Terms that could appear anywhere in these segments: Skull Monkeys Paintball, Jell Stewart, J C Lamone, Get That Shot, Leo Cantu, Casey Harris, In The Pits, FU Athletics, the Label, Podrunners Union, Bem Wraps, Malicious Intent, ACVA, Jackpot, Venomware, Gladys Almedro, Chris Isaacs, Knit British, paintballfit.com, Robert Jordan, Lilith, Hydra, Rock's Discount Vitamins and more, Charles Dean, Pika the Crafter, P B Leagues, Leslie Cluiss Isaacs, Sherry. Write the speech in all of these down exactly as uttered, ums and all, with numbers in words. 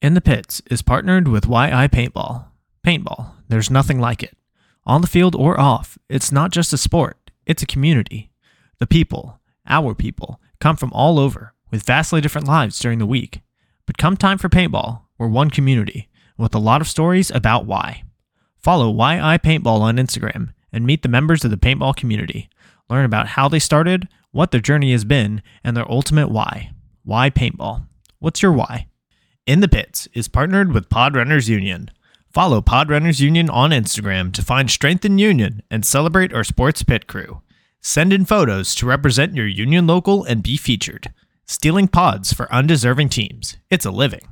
In The Pits is partnered with Y I Paintball. Paintball, there's nothing like it. On the field or off, it's not just a sport, it's a community. The people, our people, come from all over, with vastly different lives during the week. But come time for paintball, we're one community, with a lot of stories about why. Follow Y I Paintball on Instagram, and meet the members of the paintball community. Learn about how they started, what their journey has been, and their ultimate why. Why paintball? What's your why? In The Pits is partnered with Podrunners Union. Follow Podrunners Union on Instagram to find strength in union and celebrate our sports pit crew. Send in photos to represent your union local and be featured. Stealing pods for undeserving teams. It's a living.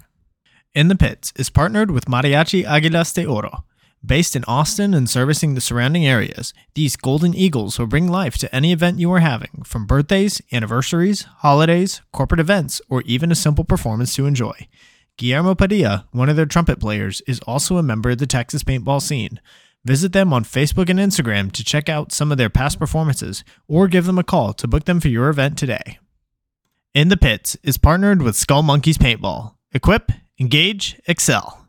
In The Pits is partnered with Mariachi Aguilas de Oro. Based in Austin and servicing the surrounding areas, these golden eagles will bring life to any event you are having, from birthdays, anniversaries, holidays, corporate events, or even a simple performance to enjoy. Guillermo Padilla, one of their trumpet players, is also a member of the Texas paintball scene. Visit them on Facebook and Instagram to check out some of their past performances, or give them a call to book them for your event today. In The Pits is partnered with Skull Monkeys Paintball. Equip, engage, excel.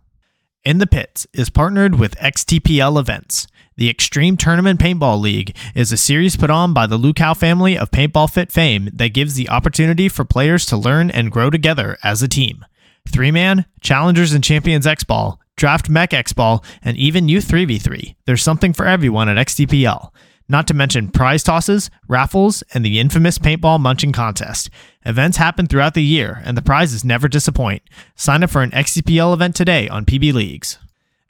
In The Pits is partnered with X D P L Events. The Extreme Tournament Paintball League is a series put on by the Lukau family of Paintball Fit fame that gives the opportunity for players to learn and grow together as a team. Three-man, Challengers and Champions X-Ball, Draft Mech X-Ball, and even Youth three v three. There's something for everyone at X D P L. Not to mention prize tosses, raffles, and the infamous paintball munching contest. Events happen throughout the year, and the prizes never disappoint. Sign up for an X D P L event today on P B Leagues.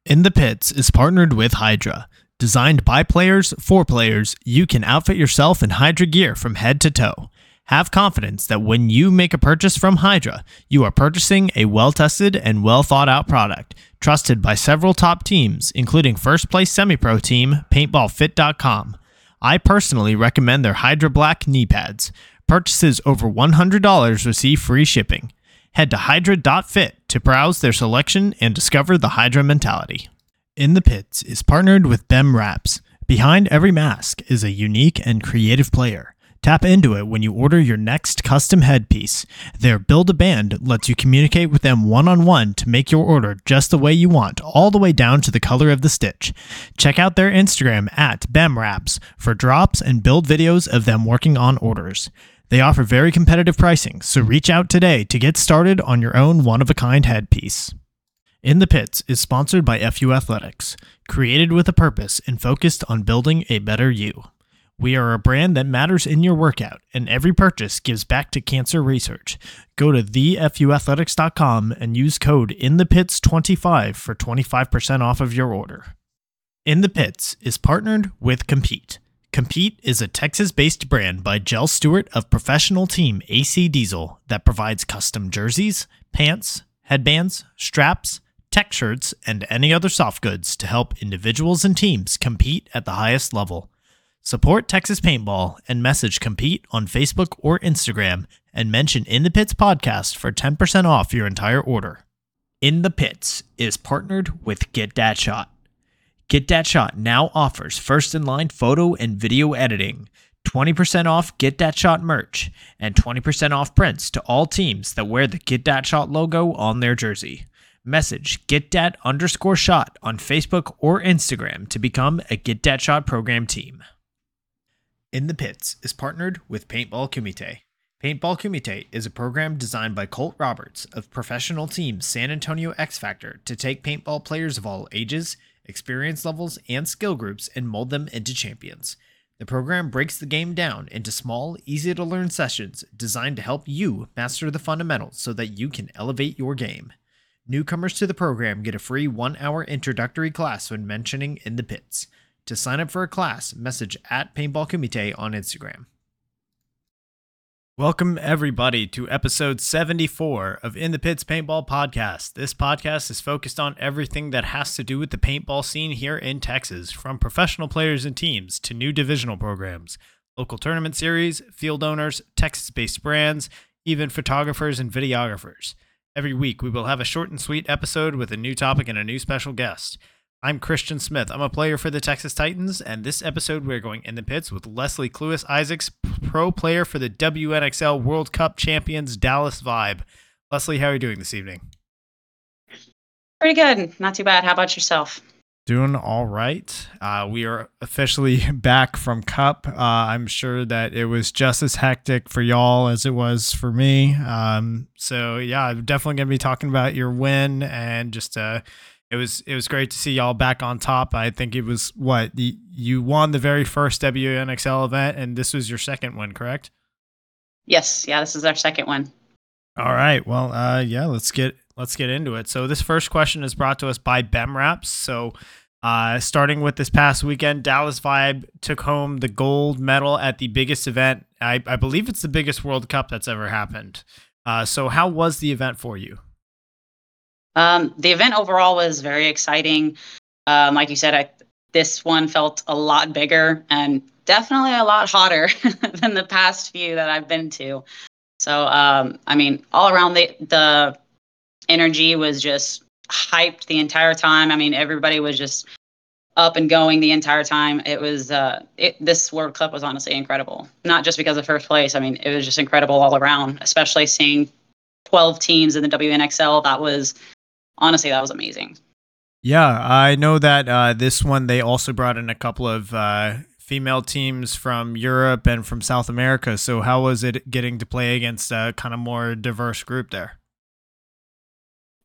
In The Pits is partnered with Hydra. Designed by players, for players, you can outfit yourself in Hydra gear from head to toe. Have confidence that when you make a purchase from Hydra, you are purchasing a well-tested and well-thought-out product, trusted by several top teams, including first-place semi-pro team, paintball fit dot com. I personally recommend their Hydra Black knee pads. Purchases over one hundred dollars receive free shipping. Head to hydra dot fit to browse their selection and discover the Hydra mentality. In The Pits is partnered with Bem Wraps. Behind every mask is a unique and creative player. Tap into it when you order your next custom headpiece. Their Build a Band lets you communicate with them one-on-one to make your order just the way you want, all the way down to the color of the stitch. Check out their Instagram at BemWraps for drops and build videos of them working on orders. They offer very competitive pricing, so reach out today to get started on your own one-of-a-kind headpiece. In The Pits is sponsored by F U Athletics, created with a purpose and focused on building a better you. We are a brand that matters in your workout, and every purchase gives back to cancer research. Go to the f u athletics dot com and use code in the pits twenty-five for twenty-five percent off of your order. In The Pits is partnered with Compete. Compete is a Texas-based brand by Jell Stewart of professional team A C Diesel that provides custom jerseys, pants, headbands, straps, tech shirts, and any other soft goods to help individuals and teams compete at the highest level. Support Texas Paintball and message Compete on Facebook or Instagram and mention In The Pits podcast for ten percent off your entire order. In The Pits is partnered with Get That Shot. Get That Shot now offers first-in-line photo and video editing, twenty percent off Get That Shot merch, and twenty percent off prints to all teams that wear the Get That Shot logo on their jersey. Message Get That underscore Shot on Facebook or Instagram to become a Get That Shot program team. In The Pits is partnered with Paintball Kumite. Paintball Kumite is a program designed by Colt Roberts of professional team San Antonio X-Factor to take paintball players of all ages, experience levels, and skill groups and mold them into champions. The program breaks the game down into small, easy-to-learn sessions designed to help you master the fundamentals so that you can elevate your game. Newcomers to the program get a free one-hour introductory class when mentioning In The Pits. To sign up for a class, message at Paintball Kumite on Instagram. Welcome, everybody, to episode seventy-four of In The Pits Paintball Podcast. This podcast is focused on everything that has to do with the paintball scene here in Texas, from professional players and teams to new divisional programs, local tournament series, field owners, Texas-based brands, even photographers and videographers. Every week, we will have a short and sweet episode with a new topic and a new special guest. I'm Christian Smith. I'm a player for the Texas Titans, and this episode we're going In The Pits with Leslie Cluiss Isaacs, pro player for the W N X L World Cup champions Dallas Vibe. Leslie, how are you doing this evening? Pretty good. Not too bad. How about yourself? Doing all right. Uh, we are officially back from Cup. Uh, I'm sure that it was just as hectic for y'all as it was for me. Um, so yeah, I'm definitely going to be talking about your win and just, uh, It was it was great to see y'all back on top. I think it was what the, you won the very first W N X L event, and this was your second one, correct? Yes, yeah, this is our second one. All right, well, uh, yeah, let's get let's get into it. So this first question is brought to us by Bem Wraps. So uh, starting with this past weekend, Dallas Vibe took home the gold medal at the biggest event. I, I believe it's the biggest World Cup that's ever happened. Uh, so how was the event for you? Um, the event overall was very exciting. Um, like you said, I, this one felt a lot bigger and definitely a lot hotter than the past few that I've been to. So, um, I mean, all around the, the energy was just hyped the entire time. I mean, everybody was just up and going the entire time. It was, uh, it, this World Cup was honestly incredible, not just because of first place. I mean, it was just incredible all around, especially seeing twelve teams in the W N X L. That was, honestly, that was amazing. Yeah, I know that uh, this one, they also brought in a couple of uh, female teams from Europe and from South America. So how was it getting to play against a kind of more diverse group there?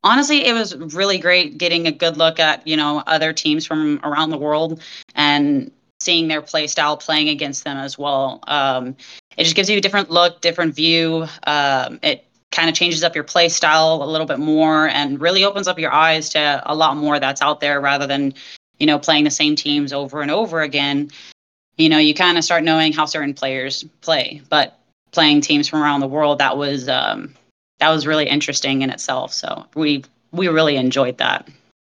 Honestly, it was really great getting a good look at, you know, other teams from around the world and seeing their play style, playing against them as well. Um, it just gives you a different look, different view. Um, it kind of changes up your play style a little bit more and really opens up your eyes to a lot more that's out there rather than, you know, playing the same teams over and over again. You know, you kind of start knowing how certain players play, but playing teams from around the world, that was, um, that was really interesting in itself. So we, we really enjoyed that.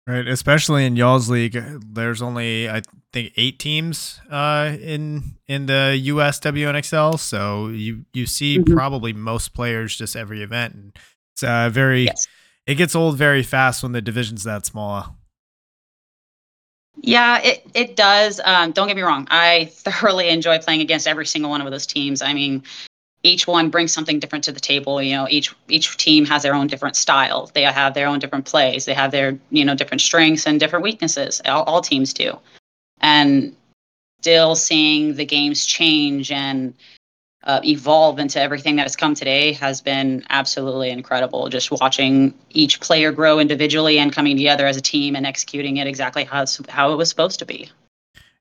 Right. Especially in y'all's league, there's only, I think, eight teams uh, in in the U S W N X L. So you, you see mm-hmm. probably most players just every event. And it's uh, very, yes. It gets old very fast when the division's that small. Yeah, it, it does. Um, don't get me wrong. I thoroughly enjoy playing against every single one of those teams. I mean, each one brings something different to the table. You know, each each team has their own different style. They have their own different plays. They have their, you know, different strengths and different weaknesses. All, all teams do. And still seeing the games change and uh, evolve into everything that has come today has been absolutely incredible. Just watching each player grow individually and coming together as a team and executing it exactly how it's, how it was supposed to be.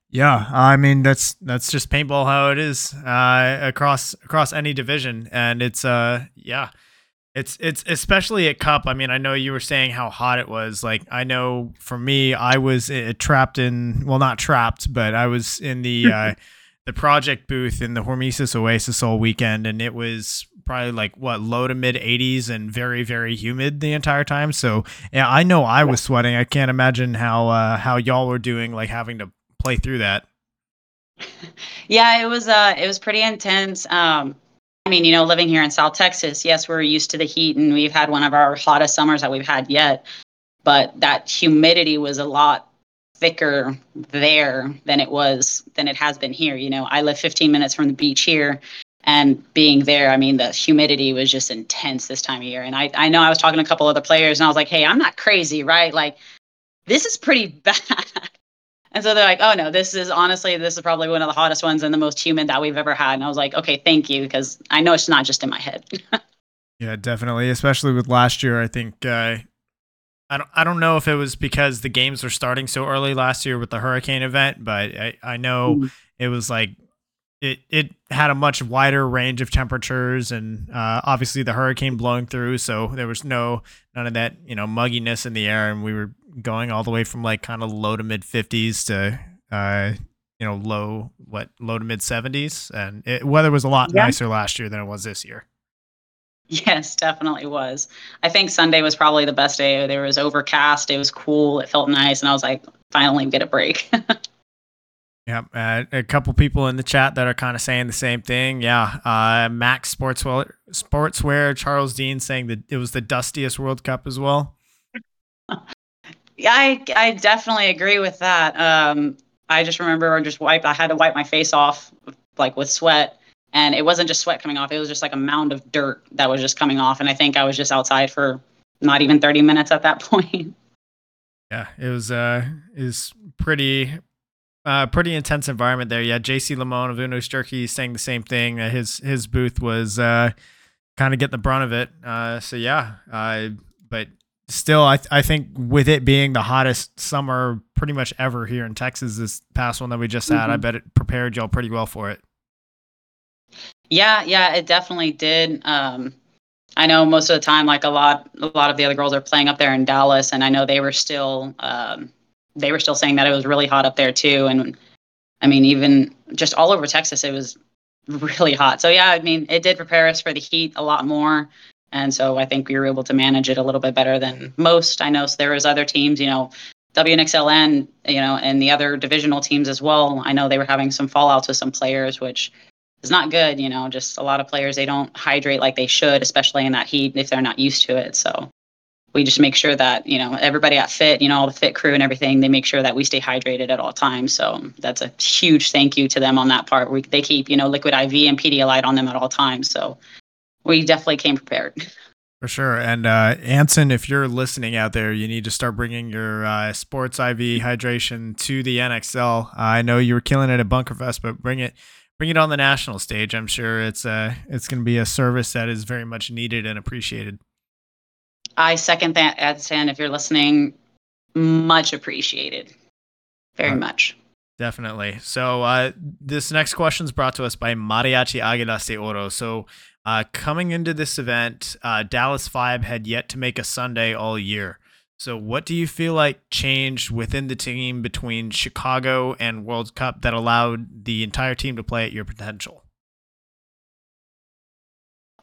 Yeah, I mean that's that's just paintball how it is uh, across across any division, and it's uh yeah, it's it's especially at Cup. I mean, I know you were saying how hot it was. Like I know for me, I was uh, trapped in well, not trapped, but I was in the uh, the project booth in the Hormesis Oasis all weekend, and it was probably like what low to mid eighties and very very humid the entire time. So yeah, I know I was sweating. I can't imagine how uh, how y'all were doing, like having to play through that. Yeah, it was uh it was pretty intense. um I mean, you know, living here in South Texas, yes, we're used to the heat and we've had one of our hottest summers that we've had yet, but that humidity was a lot thicker there than it was than it has been here. You know, I live fifteen minutes from the beach here, and being there, I mean, the humidity was just intense this time of year. And I I know I was talking to a couple other players and I was like, hey, I'm not crazy, right? Like, this is pretty bad. And so they're like, oh, no, this is honestly, this is probably one of the hottest ones and the most humid that we've ever had. And I was like, okay, thank you, because I know it's not just in my head. Yeah, definitely. Especially with last year, I think uh, I don't I don't know if it was because the games were starting so early last year with the hurricane event, but I, I know mm. it was like it, it had a much wider range of temperatures and uh, obviously the hurricane blowing through. So there was no none of that, you know, mugginess in the air. And we were going all the way from like kind of low to mid fifties to uh you know low what low to mid seventies, and it, weather was a lot yeah. nicer last year than it was this year. Yes, definitely was. I think Sunday was probably the best day. There was overcast, it was cool, it felt nice, and I was like, finally get a break. Yeah, uh, a couple people in the chat that are kind of saying the same thing. Yeah, uh Max Sportswear, Sportswear Charles Dean saying that it was the dustiest World Cup as well. Yeah, I, I definitely agree with that. Um, I just remember just wipe. I had to wipe my face off like with sweat, and it wasn't just sweat coming off. It was just like a mound of dirt that was just coming off. And I think I was just outside for not even thirty minutes at that point. Yeah, it was uh is pretty uh pretty intense environment there. Yeah, J C Lamone of Uno's Jerky saying the same thing. Uh, his his booth was uh kind of getting the brunt of it. Uh, so yeah, uh, but still, I th- I think with it being the hottest summer pretty much ever here in Texas, this past one that we just had, mm-hmm. I bet it prepared y'all pretty well for it. Yeah, yeah, it definitely did. Um, I know most of the time, like a lot, a lot of the other girls are playing up there in Dallas, and I know they were still, um, they were still saying that it was really hot up there too. And I mean, even just all over Texas, it was really hot. So yeah, I mean, it did prepare us for the heat a lot more. And so I think we were able to manage it a little bit better than most. I know there was other teams, you know, W N X L N, you know, and the other divisional teams as well. I know they were having some fallouts with some players, which is not good. You know, just a lot of players, they don't hydrate like they should, especially in that heat if they're not used to it. So we just make sure that, you know, everybody at Fit, you know, all the Fit crew and everything, they make sure that we stay hydrated at all times. So that's a huge thank you to them on that part. We, they keep, you know, Liquid I V and Pedialyte on them at all times. So we definitely came prepared. For sure. And uh, Anson, if you're listening out there, you need to start bringing your uh, sports I V hydration to the N X L. Uh, I know you were killing it at Bunkerfest, but bring it bring it on the national stage. I'm sure it's uh, it's going to be a service that is very much needed and appreciated. I second that, Anson. If you're listening, much appreciated. Very uh, much. Definitely. So uh, this next question is brought to us by Mariachi Aguilas de Oro. So uh, coming into this event, uh, Dallas Vibe had yet to make a Sunday all year. So what do you feel like changed within the team between Chicago and World Cup that allowed the entire team to play at your potential?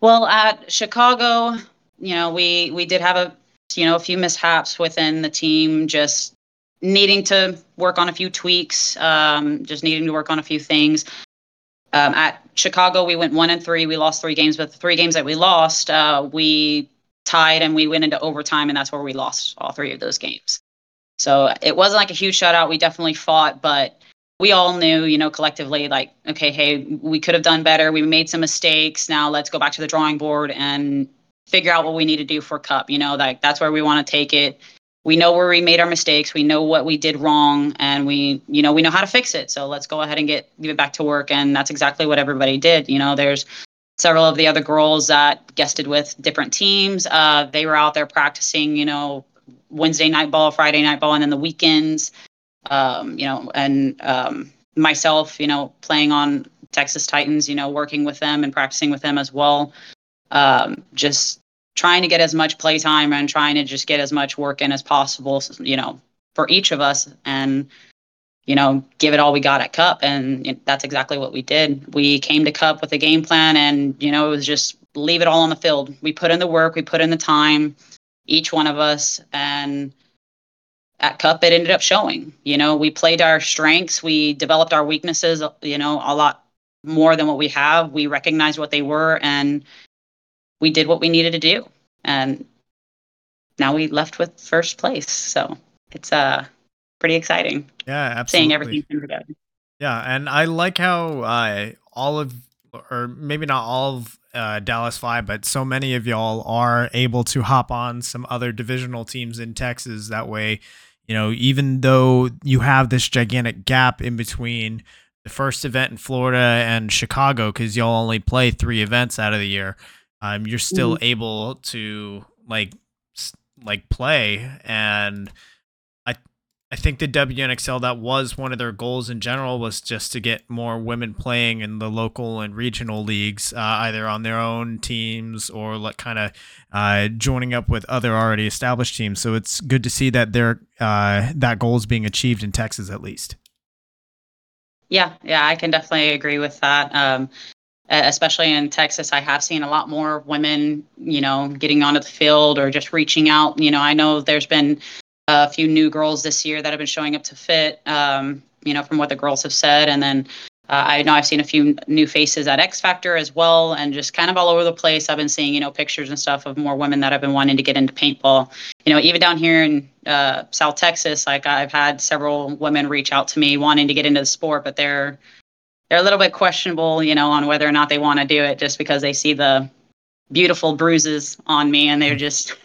Well, at Chicago, you know, we, we did have a, you know, a few mishaps within the team, just needing to work on a few tweaks, um, just needing to work on a few things. Um, at Chicago, we went one and three. We lost three games, but the three games that we lost, uh, we tied and we went into overtime, and that's where we lost all three of those games. So it wasn't like a huge shutout. We definitely fought, but we all knew, you know, collectively, like, okay, hey, we could have done better. We made some mistakes. Now let's go back to the drawing board and figure out what we need to do for Cup. You know, like that's where we want to take it. We know where we made our mistakes. We know what we did wrong, and we, you know, we know how to fix it. So let's go ahead and get give it back to work. And that's exactly what everybody did. You know, there's several of the other girls that guested with different teams. Uh, they were out there practicing, you know, Wednesday night ball, Friday night ball, and then the weekends. Um, you know, and um, myself, you know, playing on Texas Titans, you know, working with them and practicing with them as well. Um, just trying to get as much playtime and trying to just get as much work in as possible, you know, for each of us, and, you know, give it all we got at Cup. And that's exactly what we did. We came to Cup with a game plan, and, you know, it was just leave it all on the field. We put in the work, we put in the time, each one of us, and at Cup it ended up showing. You know, we played our strengths, we developed our weaknesses, you know, a lot more than what we have. We recognized what they were, and we did what we needed to do, and now we left with first place. So it's uh pretty exciting. Yeah, absolutely. Seeing everything together. Yeah, and I like how uh, all of, or maybe not all of uh, Dallas Vibe, but so many of y'all are able to hop on some other divisional teams in Texas. That way, you know, even though you have this gigantic gap in between the first event in Florida and Chicago, because y'all only play three events out of the year. Um, you're still mm-hmm. able to like like play, and I I think the W N X L, that was one of their goals in general, was just to get more women playing in the local and regional leagues, uh, either on their own teams or like kind of uh, joining up with other already established teams. So it's good to see that they're uh, that goal is being achieved in Texas at least. Yeah, yeah, I can definitely agree with that. Um, especially in Texas, I have seen a lot more women, you know, getting onto the field or just reaching out. You know, I know there's been a few new girls this year that have been showing up to Fit, um, you know, from what the girls have said. And then uh, I know I've seen a few new faces at X Factor as well, and just kind of all over the place. I've been seeing, you know, pictures and stuff of more women that have been wanting to get into paintball. You know, even down here in uh, South Texas, like I've had several women reach out to me wanting to get into the sport, but they're, They're a little bit questionable, you know, on whether or not they want to do it, just because they see the beautiful bruises on me and they're just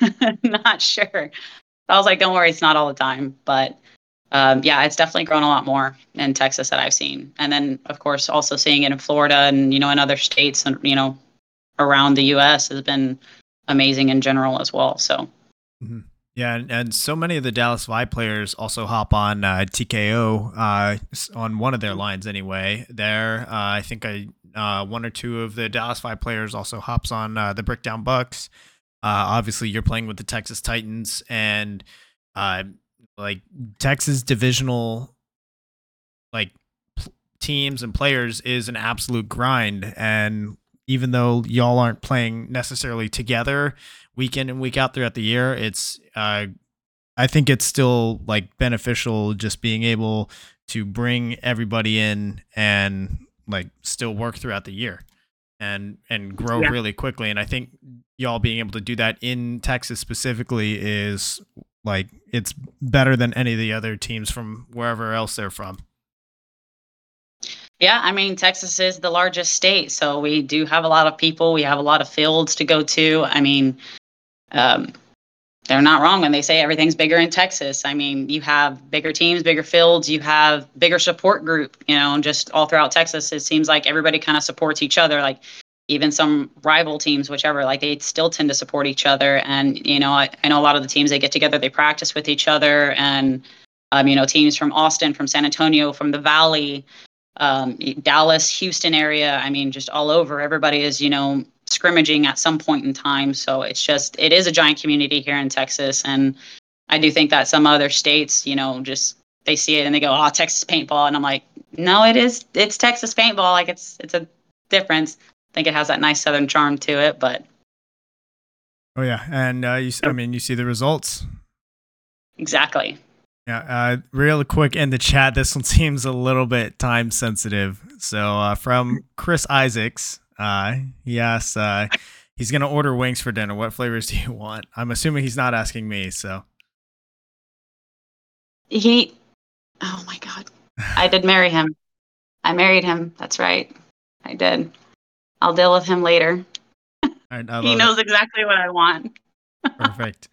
not sure. I was like, don't worry, it's not all the time. But um, yeah, it's definitely grown a lot more in Texas that I've seen. And then, of course, also seeing it in Florida and, you know, in other states and, you know, around the U S has been amazing in general as well. So, mm-hmm. Yeah. And, and so many of the Dallas Vibe players also hop on uh, T K O uh, on one of their lines anyway. There, uh, I think I uh, one or two of the Dallas Vibe players also hops on uh, the Brickdown Bucks. Uh, obviously, you're playing with the Texas Titans, and uh, like Texas divisional like p- teams and players is an absolute grind. And even though y'all aren't playing necessarily together week in and week out throughout the year, it's uh, I think it's still like beneficial just being able to bring everybody in and like still work throughout the year and and grow yeah. really quickly. And I think y'all being able to do that in Texas specifically is like, it's better than any of the other teams from wherever else they're from. Yeah. I mean, Texas is the largest state, so we do have a lot of people. We have a lot of fields to go to. I mean, um, they're not wrong when they say everything's bigger in Texas. I mean, you have bigger teams, bigger fields, you have bigger support group, you know, and just all throughout Texas, it seems like everybody kind of supports each other. Like, even some rival teams, whichever, like they still tend to support each other. And, you know, I, I know a lot of the teams, they get together, they practice with each other. And, um, you know, teams from Austin, from San Antonio, from the Valley, um, Dallas, Houston area, I mean, just all over, everybody is, you know, scrimmaging at some point in time. So it's just, it is a giant community here in Texas. And I do think that some other states, you know, just they see it and they go, oh, Texas paintball. And I'm like, no, it is, it's Texas paintball. Like it's, it's a difference. I think it has that nice southern charm to it, but oh yeah, and uh, you, I mean, you see the results. Exactly. Yeah, uh, real quick in the chat, this one seems a little bit time sensitive. So uh, from Chris Isaacs, uh, he asks, uh, he's gonna order wings for dinner. What flavors do you want? I'm assuming he's not asking me. So he, oh my god, I did marry him. I married him. That's right, I did. I'll deal with him later. All right, he knows it. Exactly what I want. Perfect.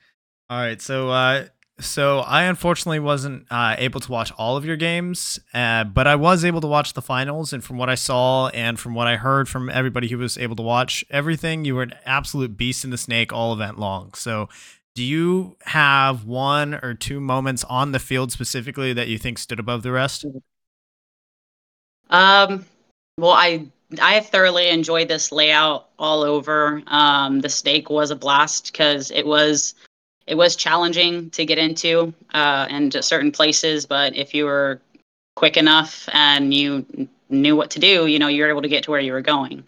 All right. So, uh, so I unfortunately wasn't uh, able to watch all of your games, uh, but I was able to watch the finals. And from what I saw and from what I heard from everybody who was able to watch everything, you were an absolute beast in the snake all event long. So do you have one or two moments on the field specifically that you think stood above the rest? Um. Well, I... I thoroughly enjoyed this layout all over. Um, the snake was a blast because it was it was challenging to get into uh, and to certain places. But if you were quick enough and you knew what to do, you know, you were able to get to where you were going.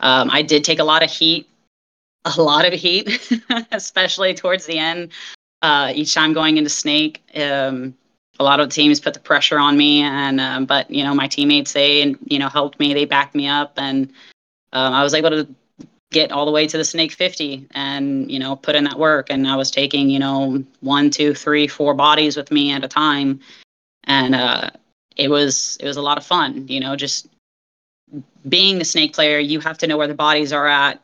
Um, I did take a lot of heat, a lot of heat, especially towards the end. Uh, each time going into snake, um, a lot of teams put the pressure on me, and um, but you know my teammates, they you know helped me, they backed me up, and um, I was able to get all the way to the snake fifty, and you know put in that work. And I was taking you know one, two, three, four bodies with me at a time, and uh, it was it was a lot of fun. You know, just being the snake player, you have to know where the bodies are at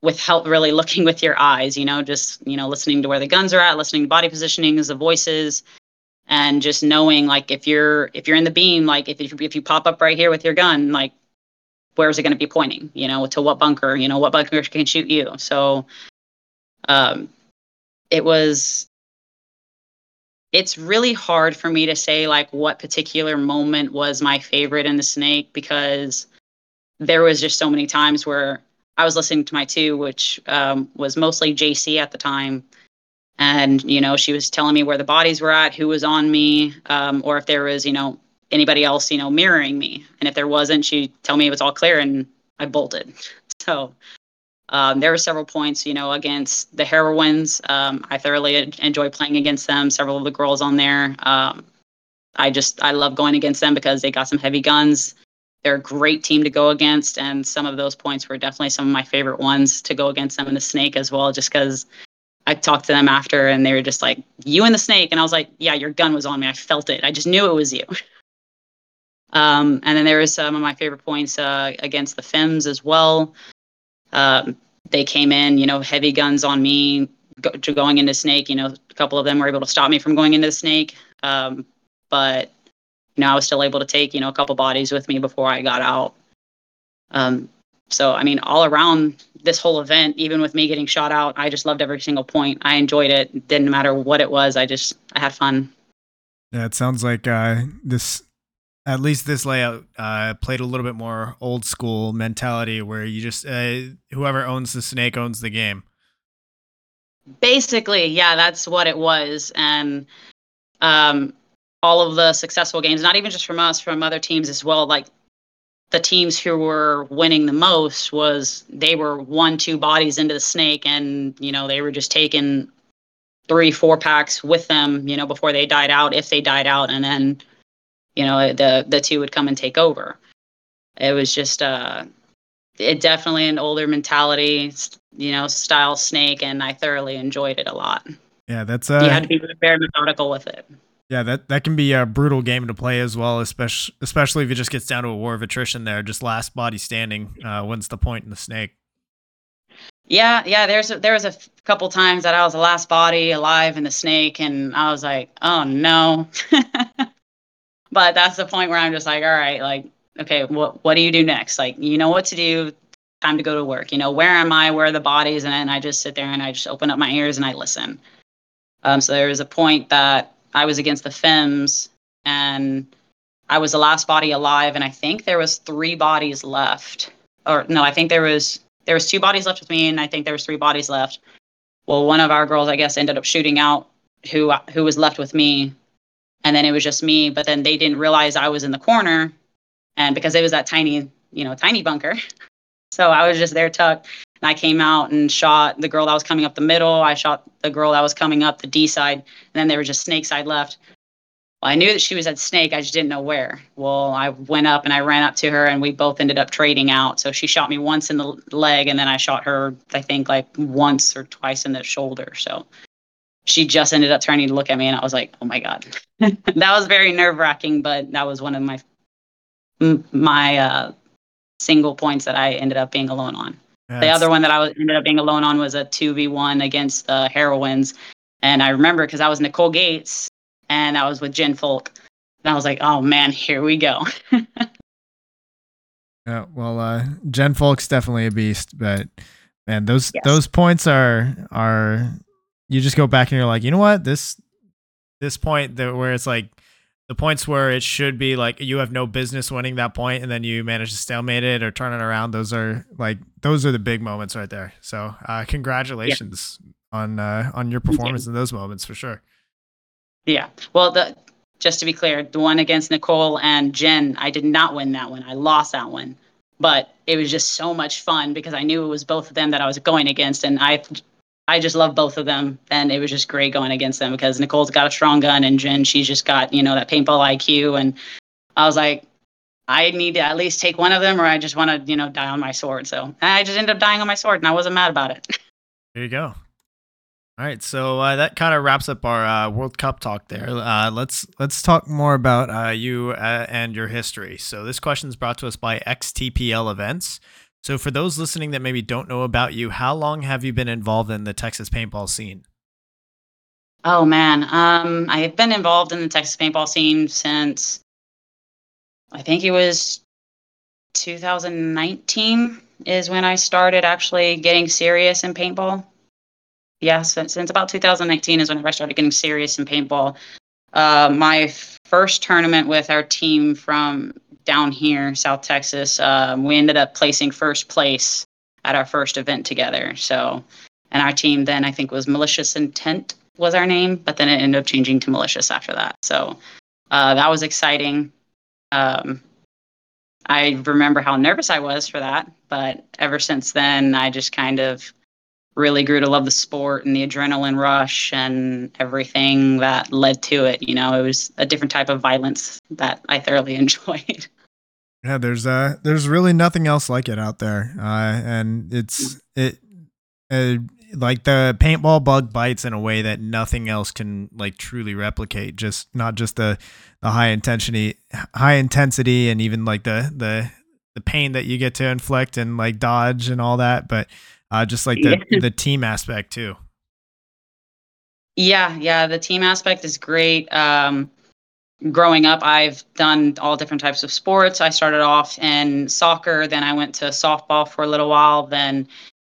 without really looking with your eyes. You know, just you know listening to where the guns are at, listening to body positionings, the voices. And just knowing, like, if you're if you're in the beam, like, if you, if you pop up right here with your gun, like, where is it going to be pointing? You know, to what bunker? You know, what bunker can shoot you? So, um, it was. It's really hard for me to say like what particular moment was my favorite in the snake, because there was just so many times where I was listening to my two, which um, was mostly J C at the time. And, you know, she was telling me where the bodies were at, who was on me, um, or if there was, you know, anybody else, you know, mirroring me. And if there wasn't, she'd tell me it was all clear, and I bolted. So um, there were several points, you know, against the Heroines. Um, I thoroughly enjoy playing against them, several of the girls on there. Um, I just, I love going against them because they got some heavy guns. They're a great team to go against, and some of those points were definitely some of my favorite ones to go against them in the snake as well, just because I talked to them after, and they were just like, you and the snake. And I was like, yeah, your gun was on me. I felt it. I just knew it was you. Um, and then there was some of my favorite points uh, against the Fems as well. Um, they came in, you know, heavy guns on me, go, to going into snake. You know, a couple of them were able to stop me from going into the snake. Um, but, you know, I was still able to take, you know, a couple bodies with me before I got out. Um, so, I mean, all around this whole event, even with me getting shot out, I just loved every single point. I enjoyed it. It didn't matter what it was. I just, I had fun. Yeah, it sounds like uh, this, at least this layout, uh, played a little bit more old school mentality where you just, uh, whoever owns the snake owns the game. Basically, yeah, that's what it was. And um, all of the successful games, not even just from us, from other teams as well, like the teams who were winning the most was they were one, two bodies into the snake and, you know, they were just taking three, four packs with them, you know, before they died out, if they died out, and then, you know, the the two would come and take over. It was just uh, it definitely an older mentality, you know, style snake, and I thoroughly enjoyed it a lot. Yeah, that's uh, you had to be very methodical with it. Yeah, that that can be a brutal game to play as well, especially especially if it just gets down to a war of attrition. There, just last body standing uh, wins the point in the snake. Yeah, yeah. There's a, there was a f- couple times that I was the last body alive in the snake, and I was like, oh no. But that's the point where I'm just like, all right, like, okay, what what do you do next? Like, you know what to do. Time to go to work. You know, where am I? Where are the bodies? And then I just sit there and I just open up my ears and I listen. Um, so there was a point that I was against the Fems and I was the last body alive. And I think there was three bodies left. Or no, I think there was there was two bodies left with me. And I think there was three bodies left. Well, one of our girls, I guess, ended up shooting out who who was left with me. And then it was just me, but then they didn't realize I was in the corner. And because it was that tiny, you know, tiny bunker. So I was just there tucked. And I came out and shot the girl that was coming up the middle. I shot the girl that was coming up the D side. And then there was just snake side left. Well, I knew that she was at snake. I just didn't know where. Well, I went up and I ran up to her and we both ended up trading out. So she shot me once in the leg. And then I shot her, I think, like once or twice in the shoulder. So she just ended up turning to look at me and I was like, oh my God. That was very nerve wracking, but that was one of my, my, uh, single points that I ended up being alone on. Yes. The other one that I was, ended up being alone on was a two v one against the uh, Heroines. And I remember because I was Nicole Gates and I was with Jen Folk and I was like, oh man, here we go. Yeah. Well, uh, Jen Folk's definitely a beast, but man, those, yes. those points are, are, you just go back and you're like, you know what, this, this point that where it's like the points where it should be like, you have no business winning that point and then you manage to stalemate it or turn it around. Those are like, those are the big moments right there. So uh, congratulations yeah. on, uh, on your performance you. in those moments for sure. Yeah. Well, the, just to be clear, the one against Nicole and Jen, I did not win that one. I lost that one, but it was just so much fun because I knew it was both of them that I was going against. And I, I just love both of them, and it was just great going against them because Nicole's got a strong gun, and Jen, she's just got, you know, that paintball I Q, and I was like, I need to at least take one of them, or I just want to, you know, die on my sword. So I just ended up dying on my sword, and I wasn't mad about it. There you go. All right, so uh, that kind of wraps up our uh, World Cup talk there. Uh, let's let's talk more about uh, you uh, and your history. So this question is brought to us by X T P L Events. So for those listening that maybe don't know about you, how long have you been involved in the Texas paintball scene? Oh, man. Um, I have been involved in the Texas paintball scene since, I think it was two thousand nineteen is when I started actually getting serious in paintball. Yeah, since, since about two thousand nineteen is when I started getting serious in paintball. Uh, my first tournament with our team from down here, South Texas, um, we ended up placing first place at our first event together. So, and our team then I think was Malicious Intent was our name, but then it ended up changing to Malicious after that. So uh, that was exciting. Um, I remember how nervous I was for that, but ever since then, I just kind of really grew to love the sport and the adrenaline rush and everything that led to it. You know, it was a different type of violence that I thoroughly enjoyed. Yeah, there's uh, there's really nothing else like it out there, uh, and it's it, uh, like the paintball bug bites in a way that nothing else can like truly replicate. Just not just the, the high intensity, high intensity, and even like the the the pain that you get to inflict and like dodge and all that, but uh, just like the yeah. the team aspect too. Yeah, yeah, the team aspect is great. Um, growing up, I've done all different types of sports. I started off in soccer, then I went to softball for a little while. Then,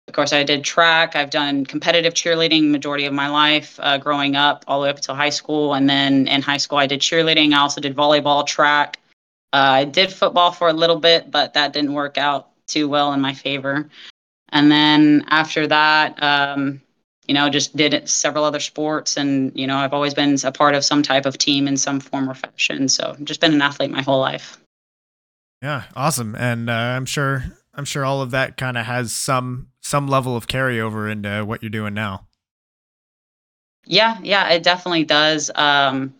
of course, I did track. I've done competitive cheerleading majority of my life, uh, growing up all the way up until high school. And then in high school, I did cheerleading. I also did volleyball, track. Uh, I did football for a little bit, but that didn't work out too well in my favor. And then after that, um, you know, just did it, several other sports. And, you know, I've always been a part of some type of team in some form or fashion. So I've just been an athlete my whole life. Yeah, awesome. And uh, I'm sure... I'm sure all of that kind of has some some level of carryover into what you're doing now. Yeah, yeah, it definitely does. Um,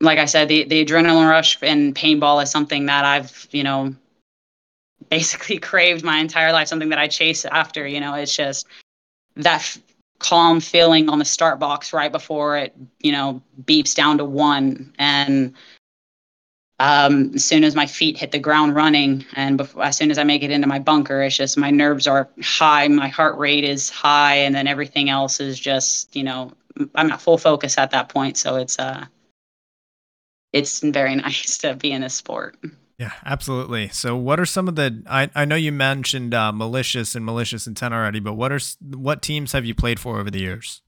like I said, the, the adrenaline rush in paintball is something that I've, you know, basically craved my entire life, something that I chase after. You know, it's just that f- calm feeling on the start box right before it, you know, beeps down to one. And Um, as soon as my feet hit the ground running and before, as soon as I make it into my bunker, it's just my nerves are high, my heart rate is high, and then everything else is just, you know, I'm at full focus at that point. So it's uh, it's very nice to be in this sport. Yeah, absolutely. So what are some of the, I, I know you mentioned uh, Malicious and Malicious Intent already, but what are what teams have you played for over the years?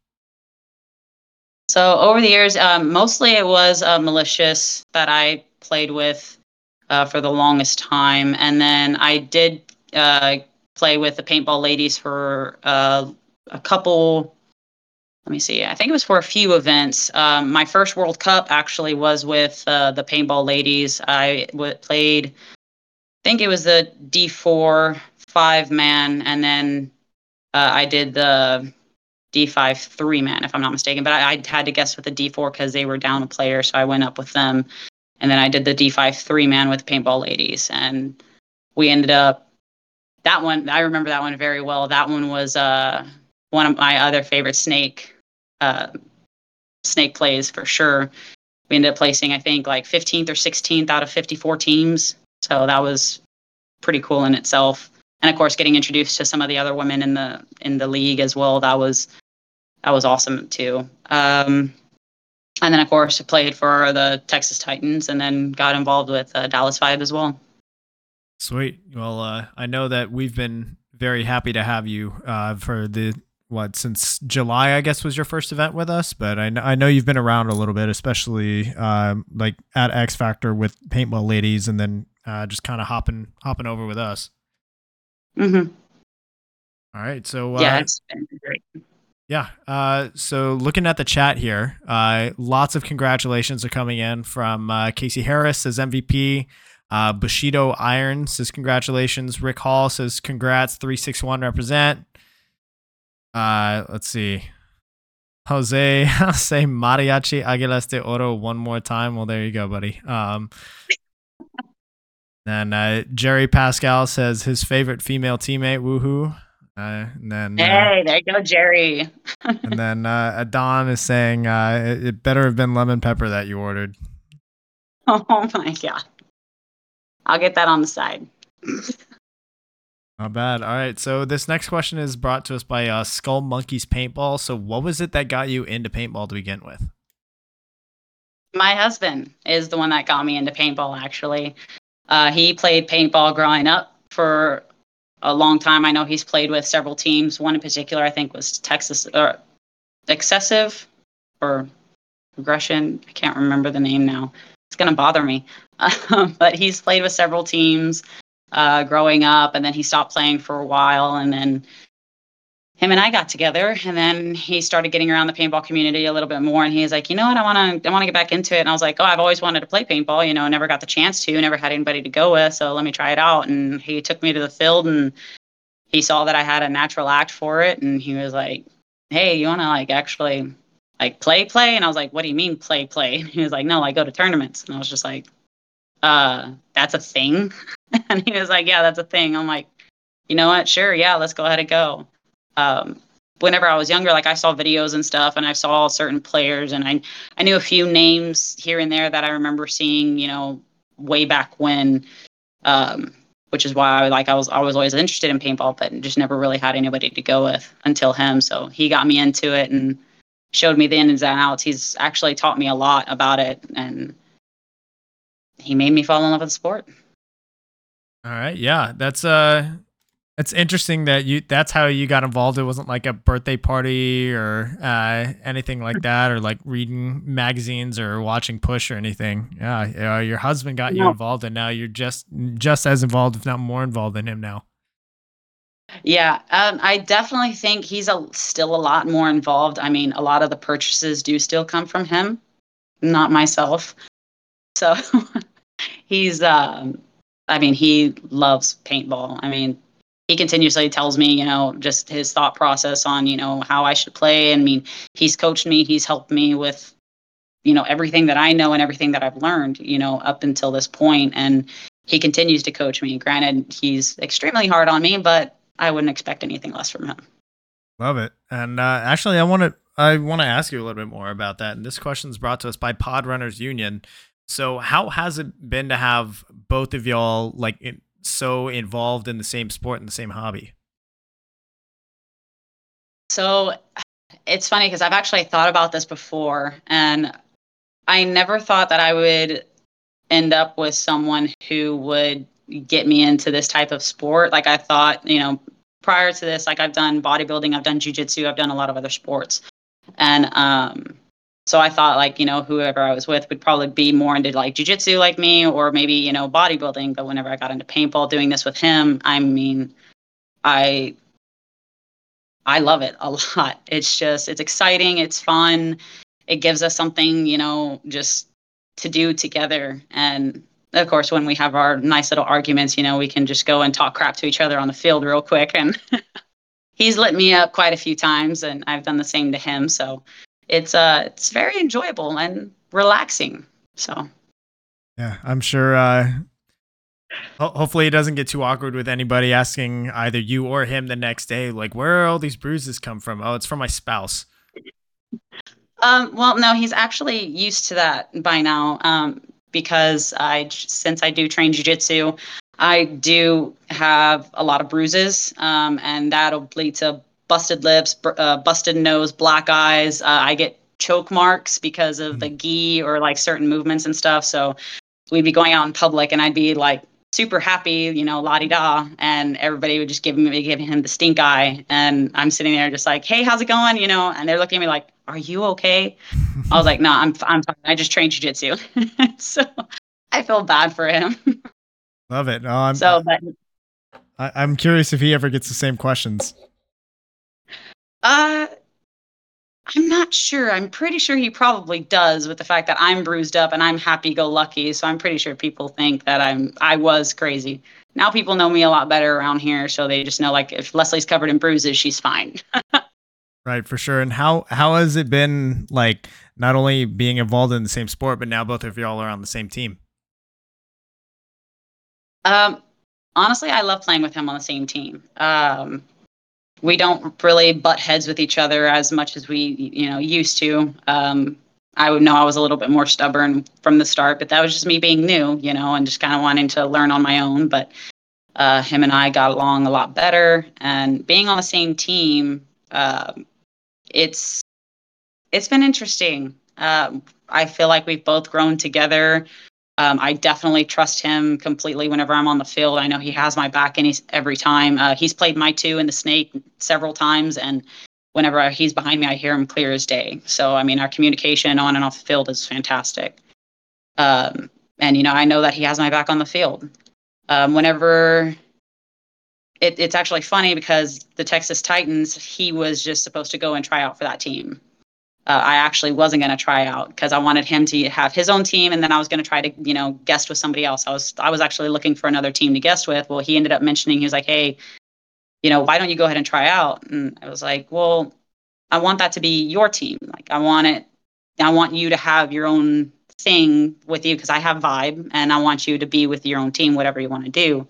So over the years, um, mostly it was uh, Malicious that I played with uh, for the longest time. And then I did uh, play with the Paintball Ladies for uh, a couple, let me see, I think it was for a few events. Um, my first World Cup actually was with uh, the Paintball Ladies. I w- played, I think it was the D four five-man, and then uh, I did the D five three-man, if I'm not mistaken. But I, I had to guess with the D four because they were down a player, so I went up with them. And then I did the D five three-man with the Paintball Ladies. And we ended up, that one, I remember that one very well. That one was uh, one of my other favorite snake uh, snake plays for sure. We ended up placing, I think, like fifteenth or sixteenth out of fifty-four teams. So that was pretty cool in itself. And, of course, getting introduced to some of the other women in the in the league as well, that was that was awesome too. Um And then, of course, I played for the Texas Titans and then got involved with uh, Dallas Vibe as well. Sweet. Well, uh, I know that we've been very happy to have you uh, for the, what, since July, I guess, was your first event with us. But I, kn- I know you've been around a little bit, especially um, like at X Factor with Paintball Ladies and then uh, just kind of hopping hopping over with us. Mm-hmm. All right. So uh, yeah, it's been great. Yeah. Uh, so looking at the chat here, uh, lots of congratulations are coming in from uh, Casey Harris says M V P. Uh, Bushido Iron says congratulations. Rick Hall says congrats. three sixty-one represent. Uh, let's see. Jose, I'll say Mariachi Aguilas de Oro one more time. Well, there you go, buddy. Um, then uh, Jerry Pascal says his favorite female teammate. Woohoo. Uh, and then, hey, uh, there you go, Jerry. And then uh, Adon is saying uh, it, it better have been lemon pepper that you ordered. Oh my god! I'll get that on the side. Not bad. All right. So this next question is brought to us by uh, Skull Monkeys Paintball. So what was it that got you into paintball to begin with? My husband is the one that got me into paintball. Actually, uh, he played paintball growing up for a long time. I know he's played with several teams. One in particular, I think, was Texas or Excessive or Progression. I can't remember the name now. It's going to bother me. Um, but he's played with several teams uh, growing up, and then he stopped playing for a while. And then him and I got together, and then he started getting around the paintball community a little bit more. And he was like, you know what, I want to, I want to get back into it. And I was like, oh, I've always wanted to play paintball. You know, never got the chance to, never had anybody to go with. So let me try it out. And he took me to the field, and he saw that I had a natural act for it. And he was like, hey, you want to like actually like play, play? And I was like, what do you mean play, play? And he was like, no, I go to tournaments. And I was just like, uh, that's a thing. And he was like, yeah, that's a thing. I'm like, you know what? Sure. Yeah, let's go ahead and go. Um, whenever I was younger, like I saw videos and stuff, and I saw certain players, and I I knew a few names here and there that I remember seeing, you know, way back when, um, which is why I, like I was I was always interested in paintball, but just never really had anybody to go with until him. So he got me into it, and showed me the ins and outs. He's actually taught me a lot about it, and he made me fall in love with the sport. All right. Yeah. That's, uh, it's interesting that you, that's how you got involved. It wasn't like a birthday party or, uh, anything like that, or like reading magazines or watching Push or anything. Yeah. Uh, your husband got yeah. you involved, and now you're just, just as involved, if not more involved than him now. Yeah. Um, I definitely think he's a, still a lot more involved. I mean, a lot of the purchases do still come from him, not myself. So he's, um, I mean, he loves paintball. I mean, he continuously tells me, you know, just his thought process on, you know, how I should play. I mean, he's coached me. He's helped me with, you know, everything that I know and everything that I've learned, you know, up until this point. And he continues to coach me. Granted, he's extremely hard on me, but I wouldn't expect anything less from him. Love it. And uh, actually, I want to I want to ask you a little bit more about that. And this question is brought to us by Podrunners Union. So how has it been to have both of y'all like in, so involved in the same sport and the same hobby? So it's funny because I've actually thought about this before, and I never thought that I would end up with someone who would get me into this type of sport. Like I thought, you know, prior to this, like I've done bodybuilding, I've done jiu-jitsu, I've done a lot of other sports. And, um, So I thought, like, you know, whoever I was with would probably be more into, like, jiu-jitsu like me, or maybe, you know, bodybuilding. But whenever I got into paintball, doing this with him, I mean, I I love it a lot. It's just, it's exciting. It's fun. It gives us something, you know, just to do together. And, of course, when we have our nice little arguments, you know, we can just go and talk crap to each other on the field real quick. And he's lit me up quite a few times, and I've done the same to him. So It's uh, it's very enjoyable and relaxing. So, yeah, I'm sure. Uh, ho- hopefully, it doesn't get too awkward with anybody asking either you or him the next day, like, where are all these bruises come from? Oh, it's from my spouse. Um, well, no, he's actually used to that by now. Um, because I since I do train jiu-jitsu, I do have a lot of bruises. Um, and that'll lead to busted lips, uh, busted nose, black eyes. Uh, I get choke marks because of the gi or like certain movements and stuff. So we'd be going out in public and I'd be like super happy, you know, la-di-da. And everybody would just give me, give him the stink eye. And I'm sitting there just like, hey, how's it going? You know, and they're looking at me like, are you okay? I was like, no, nah, I'm, I'm fine. I just trained jiu-jitsu. So I feel bad for him. Love it. No, I'm, so, but, I, I'm curious if he ever gets the same questions. Uh, I'm not sure. I'm pretty sure he probably does, with the fact that I'm bruised up and I'm happy-go-lucky. So I'm pretty sure people think that I'm, I was crazy. Now people know me a lot better around here. So they just know, like, if Leslie's covered in bruises, she's fine. Right. For sure. And how, how has it been, like, not only being involved in the same sport, but now both of y'all are on the same team? Um, honestly, I love playing with him on the same team. Um, We don't really butt heads with each other as much as we, you know, used to. Um, I would know I was a little bit more stubborn from the start, but that was just me being new, you know, and just kind of wanting to learn on my own. But uh, him and I got along a lot better, and being on the same team, uh, it's it's been interesting. Uh, I feel like we've both grown together. Um, I definitely trust him completely whenever I'm on the field. I know he has my back any, every time. Uh, he's played my two in the snake several times, and whenever I, he's behind me, I hear him clear as day. So, I mean, our communication on and off the field is fantastic. Um, and, you know, I know that he has my back on the field. Um, whenever it, it's actually funny because the Texas Titans, he was just supposed to go and try out for that team. Uh, I actually wasn't going to try out because I wanted him to have his own team, and then I was going to try to, you know, guest with somebody else. I was I was actually looking for another team to guest with. Well, he ended up mentioning, he was like, hey, you know, why don't you go ahead and try out? And I was like, well, I want that to be your team. Like, I want it. I want you to have your own thing with you because I have Vibe, and I want you to be with your own team, whatever you want to do.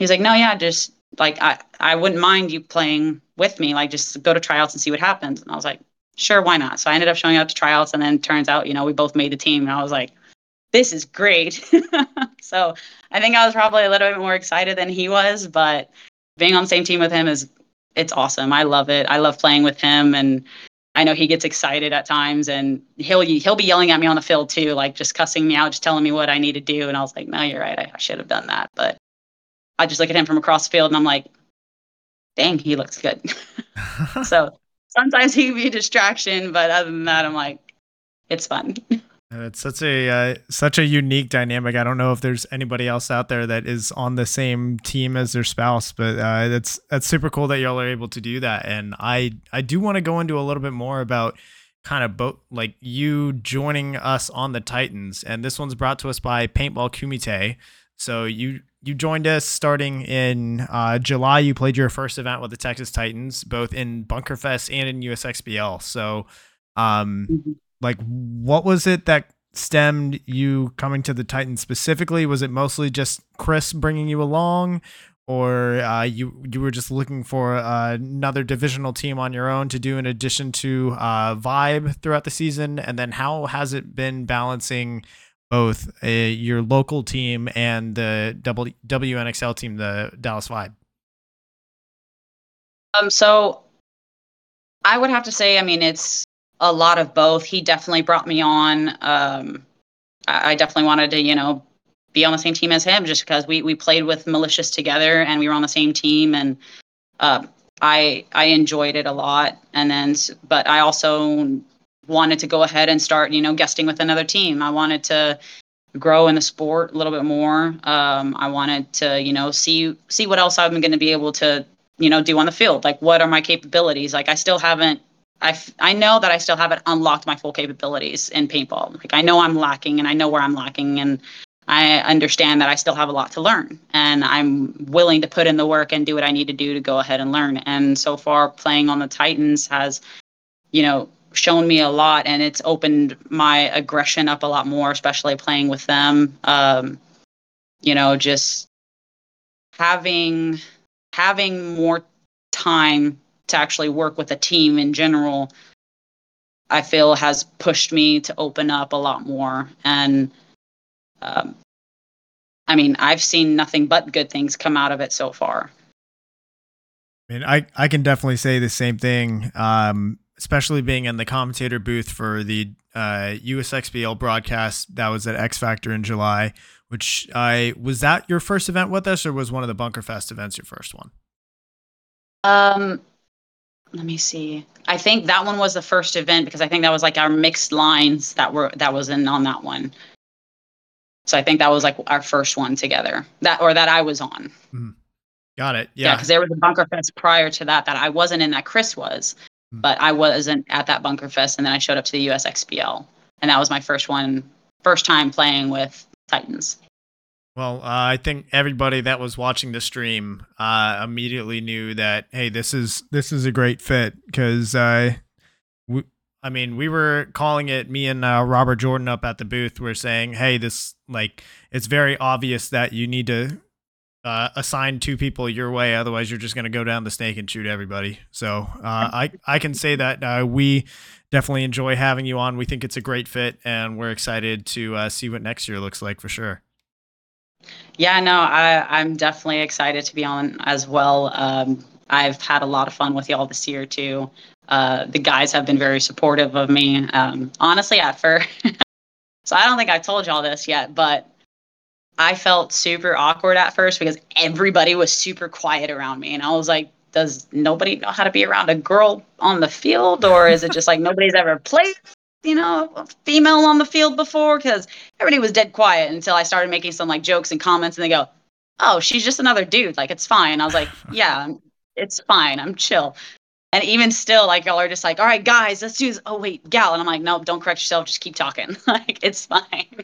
He's like, no, yeah, just like I, I wouldn't mind you playing with me. Like, just go to tryouts and see what happens. And I was like, sure, why not? So I ended up showing up to tryouts, and then turns out, you know, we both made the team, and I was like, this is great. So I think I was probably a little bit more excited than he was, but being on the same team with him is, it's awesome. I love it. I love playing with him, and I know he gets excited at times, and he'll he'll be yelling at me on the field too, like just cussing me out, just telling me what I need to do. And I was like, no, you're right. I, I should have done that. But I just look at him from across the field and I'm like, dang, he looks good. So sometimes he can be a distraction, but other than that, I'm like, it's fun. It's such a uh, such a unique dynamic. I don't know if there's anybody else out there that is on the same team as their spouse, but uh, that's that's super cool that y'all are able to do that. And I I do want to go into a little bit more about kind of both, like you joining us on the Titans, and this one's brought to us by Paintball Kumite. So you you joined us starting in uh, July. You played your first event with the Texas Titans, both in Bunkerfest and in U S X B L. So. Um, mm-hmm. Like, what was it that stemmed you coming to the Titans specifically? Was it mostly just Chris bringing you along, or uh, you you were just looking for uh, another divisional team on your own to do in addition to uh, Vibe throughout the season? And then how has it been balancing both uh, your local team and the w- WNXL team, the Dallas Vibe? Um, so I would have to say, I mean, it's a lot of both. He definitely brought me on. Um, I, I definitely wanted to, you know, be on the same team as him, just because we, we played with Malicious together and we were on the same team, and uh, I I enjoyed it a lot. And then, but I also wanted to go ahead and start, you know, guesting with another team. I wanted to grow in the sport a little bit more. Um, I wanted to, you know, see see what else I'm going to be able to, you know, do on the field. Like, what are my capabilities? Like, I still haven't. I, f- I know that I still haven't unlocked my full capabilities in paintball. Like, I know I'm lacking, and I know where I'm lacking, and I understand that I still have a lot to learn, and I'm willing to put in the work and do what I need to do to go ahead and learn. And so far, playing on the Titans has, you know, shown me a lot, and it's opened my aggression up a lot more, especially playing with them. Um, you know, just having having more time to actually work with a team in general, I feel has pushed me to open up a lot more. And um, I mean, I've seen nothing but good things come out of it so far. I mean, I, I can definitely say the same thing, um, especially being in the commentator booth for the uh, U S X B L broadcast that was at X Factor in July, which I was that your first event with us, or was one of the Bunkerfest events your first one? Um, Let me see. I think that one was the first event, because I think that was like our mixed lines that were that was in on that one. So I think that was like our first one together, that or that I was on. Mm. Got it. Yeah, because yeah, there was a Bunkerfest prior to that that I wasn't in, that Chris was, mm. but I wasn't at that Bunkerfest, and then I showed up to the U S X B L, and that was my first one, first time playing with Titans. Well, uh, I think everybody that was watching the stream uh, immediately knew that, hey, this is this is a great fit, because uh, we, I mean, we were calling it. Me and uh, Robert Jordan up at the booth were saying, hey, this, like, it's very obvious that you need to uh, assign two people your way, otherwise you're just going to go down the snake and shoot everybody. So uh, I I can say that uh, we definitely enjoy having you on. We think it's a great fit, and we're excited to uh, see what next year looks like for sure. Yeah, no, I, I'm definitely excited to be on as well. Um, I've had a lot of fun with y'all this year, too. Uh, the guys have been very supportive of me, um, honestly, at first. So I don't think I've told y'all this yet, but I felt super awkward at first because everybody was super quiet around me. And I was like, does nobody know how to be around a girl on the field? Or is it just like nobody's ever played, you know, a female on the field before? Because everybody was dead quiet until I started making some like jokes and comments, and they go, oh, she's just another dude, like, it's fine. I was like, yeah, it's fine, I'm chill. And even still, like, y'all are just like, all right, guys, let's do this. Oh, wait, gal. And I'm like, no, don't correct yourself, just keep talking. Like, it's fine.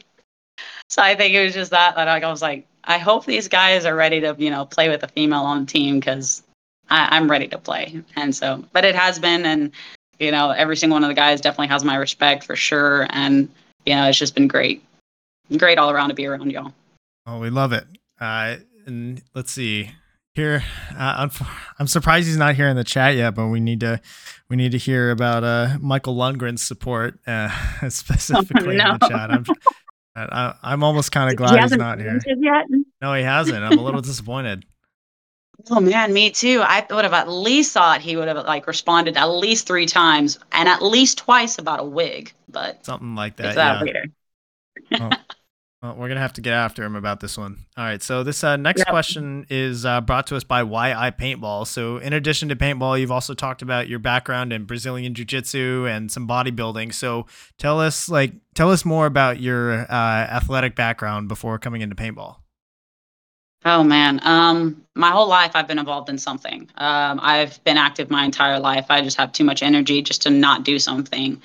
So I think it was just that, that like, I was like, I hope these guys are ready to, you know, play with a female on the team, because I'm ready to play. And so, but it has been, and you know, every single one of the guys definitely has my respect for sure. And, you know, it's just been great. Great all around to be around y'all. Oh, we love it. Uh, and let's see here. Uh, I'm, I'm surprised he's not here in the chat yet, but we need to, we need to hear about uh, Michael Lundgren's support uh, specifically. Oh, no. In the chat. I'm, I, I'm almost kind of glad he he's not here. Yet? No, he hasn't. I'm a little disappointed. Oh man, me too. I would have at least thought he would have like responded at least three times and at least twice about a wig, but something like that. It's that yeah. later. Oh. Well, we're gonna have to get after him about this one. All right. So this uh, next yep. question is uh, brought to us by Y I Paintball. So in addition to paintball, you've also talked about your background in Brazilian jiu-jitsu and some bodybuilding. So tell us, like, tell us more about your uh, athletic background before coming into paintball. Oh man, um, my whole life I've been involved in something. Um, I've been active my entire life. I just have too much energy just to not do something.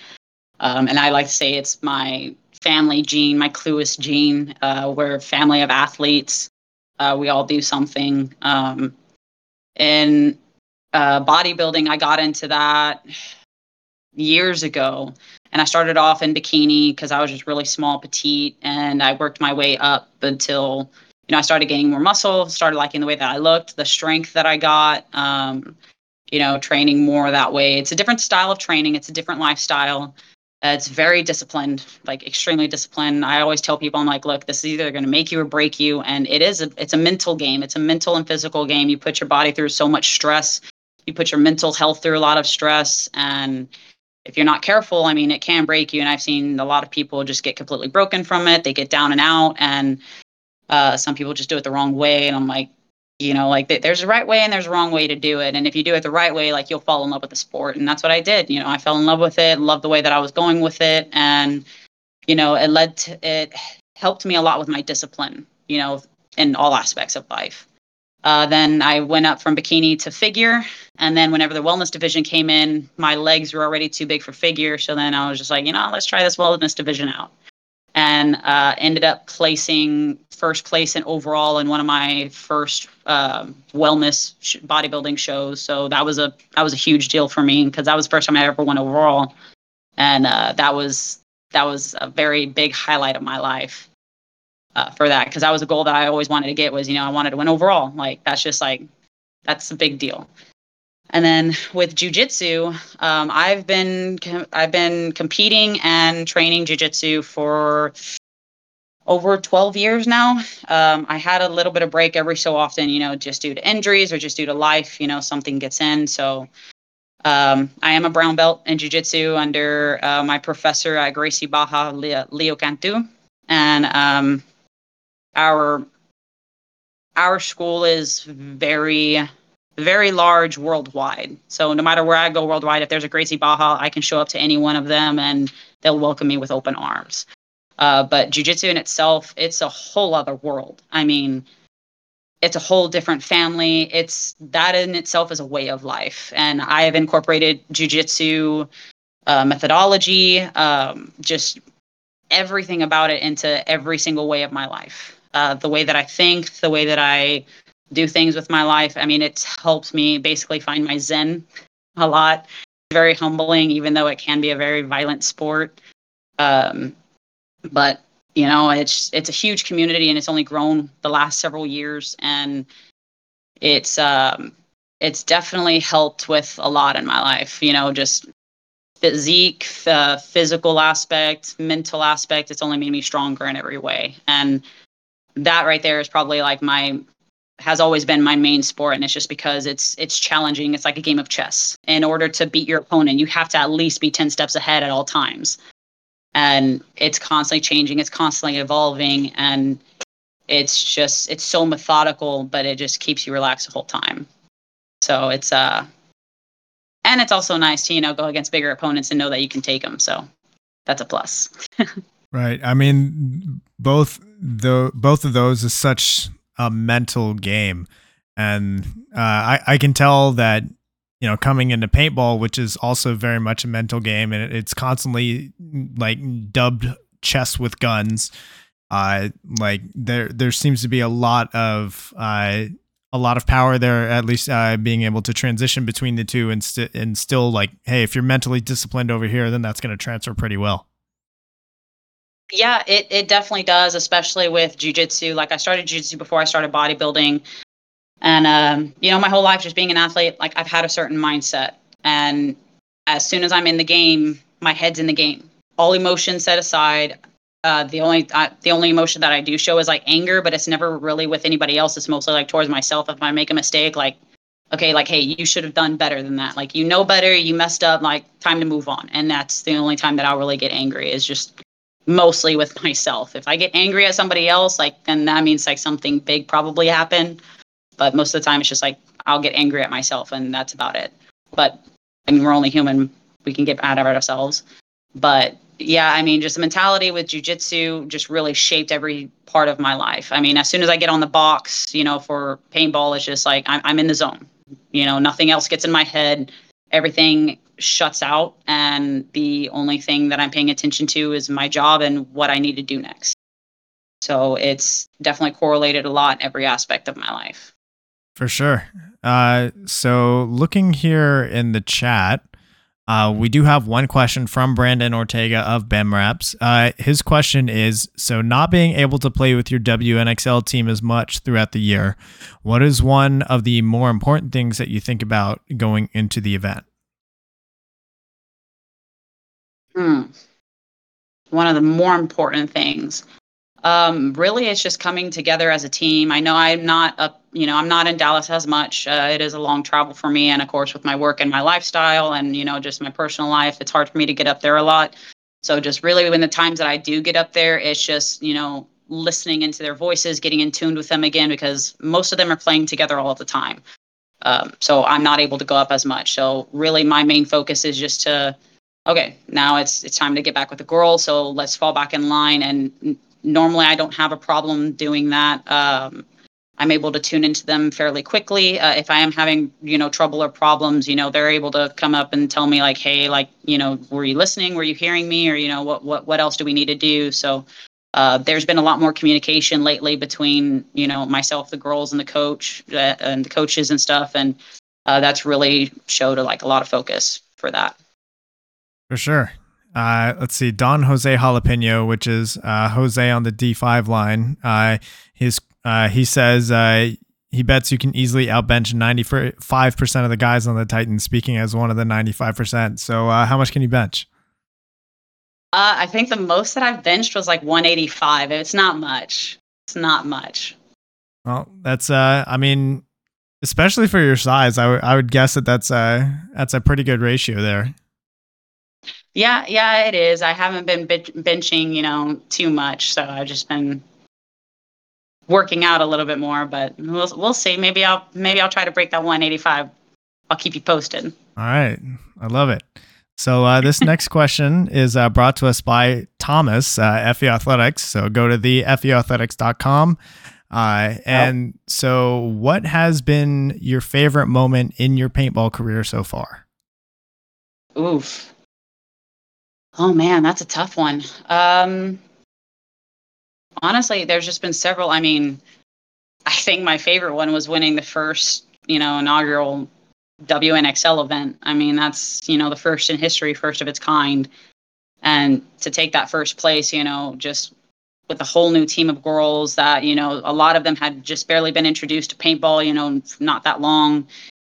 Um, and I like to say it's my family gene, my Cluiss gene. Uh, we're a family of athletes. Uh, we all do something. Um, in uh, bodybuilding, I got into that years ago. And I started off in bikini because I was just really small, petite. And I worked my way up until... You know, I started gaining more muscle, started liking the way that I looked, the strength that I got, um, you know, training more that way. It's a different style of training. It's a different lifestyle. Uh, it's very disciplined, like extremely disciplined. I always tell people, I'm like, look, this is either going to make you or break you. And it is, a, it's a mental game. It's a mental and physical game. You put your body through so much stress. You put your mental health through a lot of stress. And if you're not careful, I mean, it can break you. And I've seen a lot of people just get completely broken from it. They get down and out. And Uh, some people just do it the wrong way. And I'm like, you know, like th- there's a right way and there's a wrong way to do it. And if you do it the right way, like you'll fall in love with the sport. And that's what I did. You know, I fell in love with it, loved the way that I was going with it. And, you know, it led to, it helped me a lot with my discipline, you know, in all aspects of life. Uh, then I went up from bikini to figure. And then whenever the wellness division came in, my legs were already too big for figure. So then I was just like, you know, let's try this wellness division out. And uh, ended up placing first place in overall in one of my first uh, wellness sh- bodybuilding shows. So that was a that was a huge deal for me because that was the first time I ever won overall, and uh, that was that was a very big highlight of my life uh, for that because that was a goal that I always wanted to get was you know I wanted to win overall. Like that's just like that's a big deal. And then with jiu-jitsu, um, I've been com- I've been competing and training jiu-jitsu for over twelve years now. Um, I had a little bit of break every so often, you know, just due to injuries or just due to life, you know, something gets in. So um, I am a brown belt in jiu-jitsu under uh, my professor at Gracie Baja, Leo, Leo Cantu. And um, our our school is very... very large worldwide. So no matter where I go worldwide, if there's a Gracie Baja, I can show up to any one of them and they'll welcome me with open arms. Uh, but jiu-jitsu in itself, it's a whole other world. I mean, it's a whole different family. It's that in itself is a way of life. And I have incorporated jiu-jitsu uh, methodology, um, just everything about it into every single way of my life. Uh, the way that I think, the way that I do things with my life. I mean, it's helped me basically find my zen a lot. Very humbling, even though it can be a very violent sport. Um, but, you know, it's it's a huge community and it's only grown the last several years. And it's um, it's definitely helped with a lot in my life, you know, just physique, uh, physical aspect, mental aspect. It's only made me stronger in every way. And that right there is probably like my... has always been my main sport, and it's just because it's it's challenging. It's like a game of chess. In order to beat your opponent, you have to at least be ten steps ahead at all times. And it's constantly changing. It's constantly evolving. And it's just, it's so methodical, but it just keeps you relaxed the whole time. So it's, uh, and it's also nice to, you know, go against bigger opponents and know that you can take them. So that's a plus. Right. I mean, both the, both of those is such a mental game. And uh, I, I can tell that, you know, coming into paintball, which is also very much a mental game, and it, it's constantly like dubbed chess with guns. Uh, like there, there seems to be a lot of, uh, a lot of power there, at least uh, being able to transition between the two and, st- and still like, hey, if you're mentally disciplined over here, then that's going to transfer pretty well. Yeah, it, it definitely does, especially with jiu-jitsu. Like I started jiu-jitsu before I started bodybuilding. And, um, you know, my whole life just being an athlete, like I've had a certain mindset. And as soon as I'm in the game, my head's in the game. All emotions set aside. Uh, the only uh, the only emotion that I do show is like anger, but it's never really with anybody else. It's mostly like towards myself. If I make a mistake, like, okay, like, hey, you should have done better than that. Like, you know better, you messed up, like, time to move on. And that's the only time that I'll really get angry, is just mostly with myself. If I get angry at somebody else, like, then that means like something big probably happened. But most of the time it's just like I'll get angry at myself, and that's about it. But I mean, we're only human. We can get mad at ourselves. But yeah, I mean, just the mentality with jiu-jitsu just really shaped every part of my life. I mean, as soon as I get on the box, you know, for paintball, it's just like I'm, I'm in the zone. You know, nothing else gets in my head. Everything shuts out. And the only thing that I'm paying attention to is my job and what I need to do next. So it's definitely correlated a lot in every aspect of my life. For sure. Uh, so looking here in the chat, Uh, we do have one question from Brandon Ortega of Bem Wraps. Uh, his question is, so not being able to play with your W N X L team as much throughout the year, what is one of the more important things that you think about going into the event? Hmm. One of the more important things. Um, really, it's just coming together as a team. I know I'm not up, you know, I'm not in Dallas as much. Uh, it is a long travel for me. And of course, with my work and my lifestyle and, you know, just my personal life, it's hard for me to get up there a lot. So just really when the times that I do get up there, it's just, you know, listening into their voices, getting in tune with them again, because most of them are playing together all the time. Um, so I'm not able to go up as much. So really my main focus is just to, okay, now it's, it's time to get back with the girls. So let's fall back in line. And normally I don't have a problem doing that. Um, I'm able to tune into them fairly quickly. Uh, if I am having, you know, trouble or problems, you know, they're able to come up and tell me like, hey, like, you know, were you listening? Were you hearing me? Or, you know, what, what, what else do we need to do? So uh, there's been a lot more communication lately between, you know, myself, the girls and the coach uh, and the coaches and stuff. And uh, that's really showed a, like a lot of focus for that. For sure. Uh, let's see, Don Jose Jalapeno, which is uh, Jose on the D five line. Uh, his Uh, he says uh, he bets you can easily outbench ninety-five percent of the guys on the Titans, speaking as one of the ninety-five percent. So uh, how much can you bench? Uh, I think the most that I've benched was like one eighty-five. It's not much. It's not much. Well, that's, uh, I mean, especially for your size, I, w- I would guess that that's a, that's a pretty good ratio there. Yeah, yeah, it is. I haven't been b- benching, you know, too much. So I've just been working out a little bit more, but we'll we'll see. Maybe I'll maybe I'll try to break that one eighty-five. I'll keep you posted. All right, I love it. So uh, this next question is uh, brought to us by Thomas, uh, F U Athletics. So go to the F U athletics dot com. Uh, and oh. So, what has been your favorite moment in your paintball career so far? Oof. Oh man, that's a tough one. Um. Honestly, there's just been several. I mean, I think my favorite one was winning the first, you know, inaugural W N X L event. I mean, that's, you know, the first in history, first of its kind. And to take that first place, you know, just with a whole new team of girls that, you know, a lot of them had just barely been introduced to paintball, you know, not that long.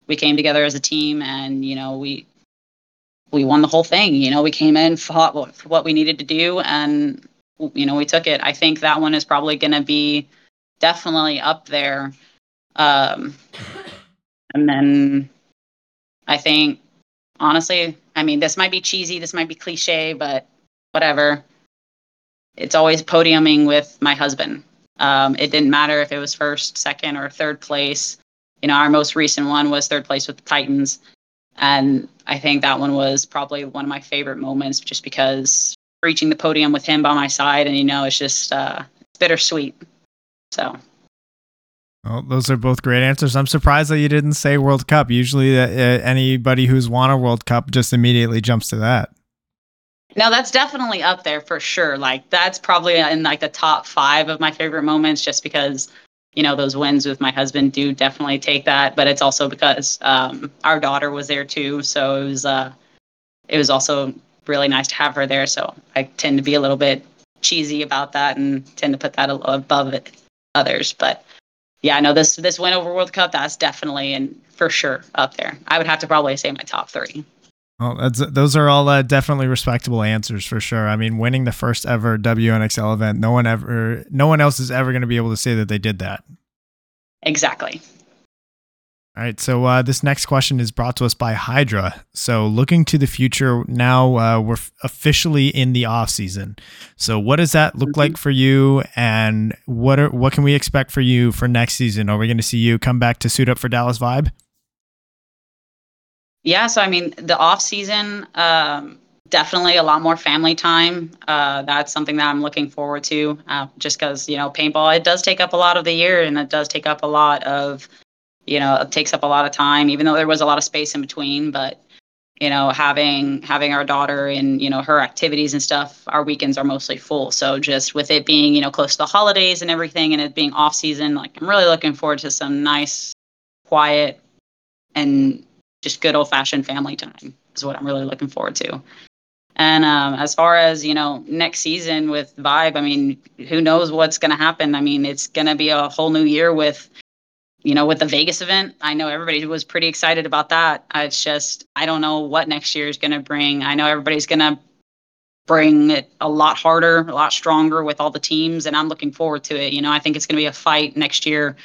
We came together as a team and, you know, we we won the whole thing. You know, we came in, fought what, what we needed to do, and you know, we took it. I think that one is probably going to be definitely up there. Um, and then I think, honestly, I mean, this might be cheesy, this might be cliche, but whatever. It's always podiuming with my husband. Um, it didn't matter if it was first, second, or third place. You know, our most recent one was third place with the Titans. And I think that one was probably one of my favorite moments just because reaching the podium with him by my side, and you know, it's just uh, bittersweet. So, well, those are both great answers. I'm surprised that you didn't say World Cup. Usually, uh, anybody who's won a World Cup just immediately jumps to that. No, that's definitely up there for sure. Like that's probably in like the top five of my favorite moments, just because you know those wins with my husband do definitely take that. But it's also because um, our daughter was there too, so it was uh, it was also really nice to have her there. So I tend to be a little bit cheesy about that and tend to put that above it, others. But yeah, I know this, this win over World Cup, that's definitely and for sure up there. I would have to probably say my top three. Well, that's, those are all uh, definitely respectable answers for sure. I mean, winning the first ever W N X L event, no one ever, no one else is ever going to be able to say that they did that. Exactly. All right. So uh, this next question is brought to us by Hydra. So looking to the future now, uh, we're f- officially in the off season. So what does that look mm-hmm. like for you, and what are, what can we expect for you for next season? Are we going to see you come back to suit up for Dallas Vibe? Yeah, so I mean, the off season, um, definitely a lot more family time. Uh, that's something that I'm looking forward to, uh, just because, you know, paintball, it does take up a lot of the year, and it does take up a lot of, you know, it takes up a lot of time, even though there was a lot of space in between. But, you know, having having our daughter and, you know, her activities and stuff, our weekends are mostly full. So just with it being, you know, close to the holidays and everything, and it being off season, like, I'm really looking forward to some nice, quiet, and just good old fashioned family time is what I'm really looking forward to. And um, as far as, you know, next season with Vibe, I mean, who knows what's going to happen? I mean, it's going to be a whole new year with, you know, with the Vegas event. I know everybody was pretty excited about that. It's just, I don't know what next year is going to bring. I know everybody's going to bring it a lot harder, a lot stronger with all the teams, and I'm looking forward to it. You know, I think it's going to be a fight next year.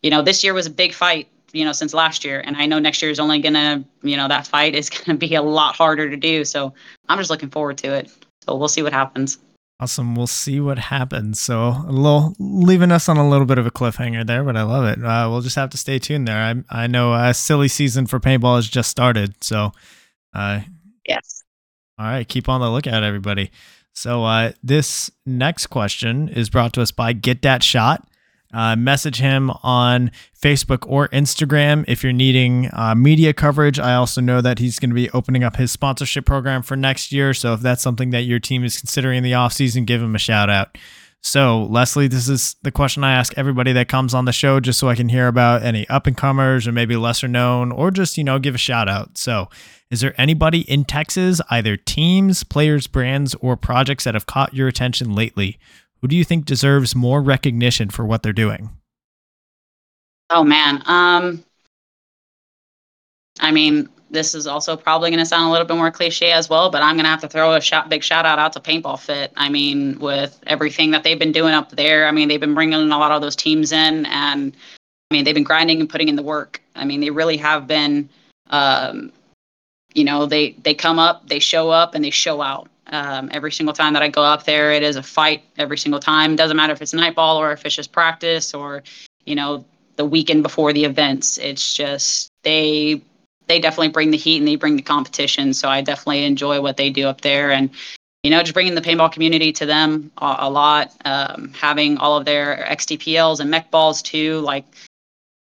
You know, this year was a big fight, you know, since last year. And I know next year is only going to, you know, that fight is going to be a lot harder to do. So I'm just looking forward to it. So we'll see what happens. Awesome. We'll see what happens. So a little leaving us on a little bit of a cliffhanger there, but I love it. Uh, we'll just have to stay tuned there. I I know a silly season for paintball has just started. So, uh, yes. All right. Keep on the lookout, everybody. So uh, this next question is brought to us by Get That Shot. Uh, message him on Facebook or Instagram if you're needing uh, media coverage. I also know that he's going to be opening up his sponsorship program for next year. So if that's something that your team is considering in the offseason, give him a shout out. So Leslie, this is the question I ask everybody that comes on the show, just so I can hear about any up and comers or maybe lesser known, or just, you know, give a shout out. So is there anybody in Texas, either teams, players, brands, or projects that have caught your attention lately? Who do you think deserves more recognition for what they're doing? Oh, man. Um, I mean, this is also probably going to sound a little bit more cliche as well, but I'm going to have to throw a shout, big shout out out to Paintball Fit. I mean, with everything that they've been doing up there, I mean, they've been bringing a lot of those teams in, and I mean, they've been grinding and putting in the work. I mean, they really have been, um, you know, they, they come up, they show up, and they show out. Um, every single time that I go up there, it is a fight every single time. Doesn't matter if it's night ball or if it's just practice or, you know, the weekend before the events. It's just they they definitely bring the heat and they bring the competition. So I definitely enjoy what they do up there. And, you know, just bringing the paintball community to them a, a lot, um, having all of their X D P Ls and mech balls too, like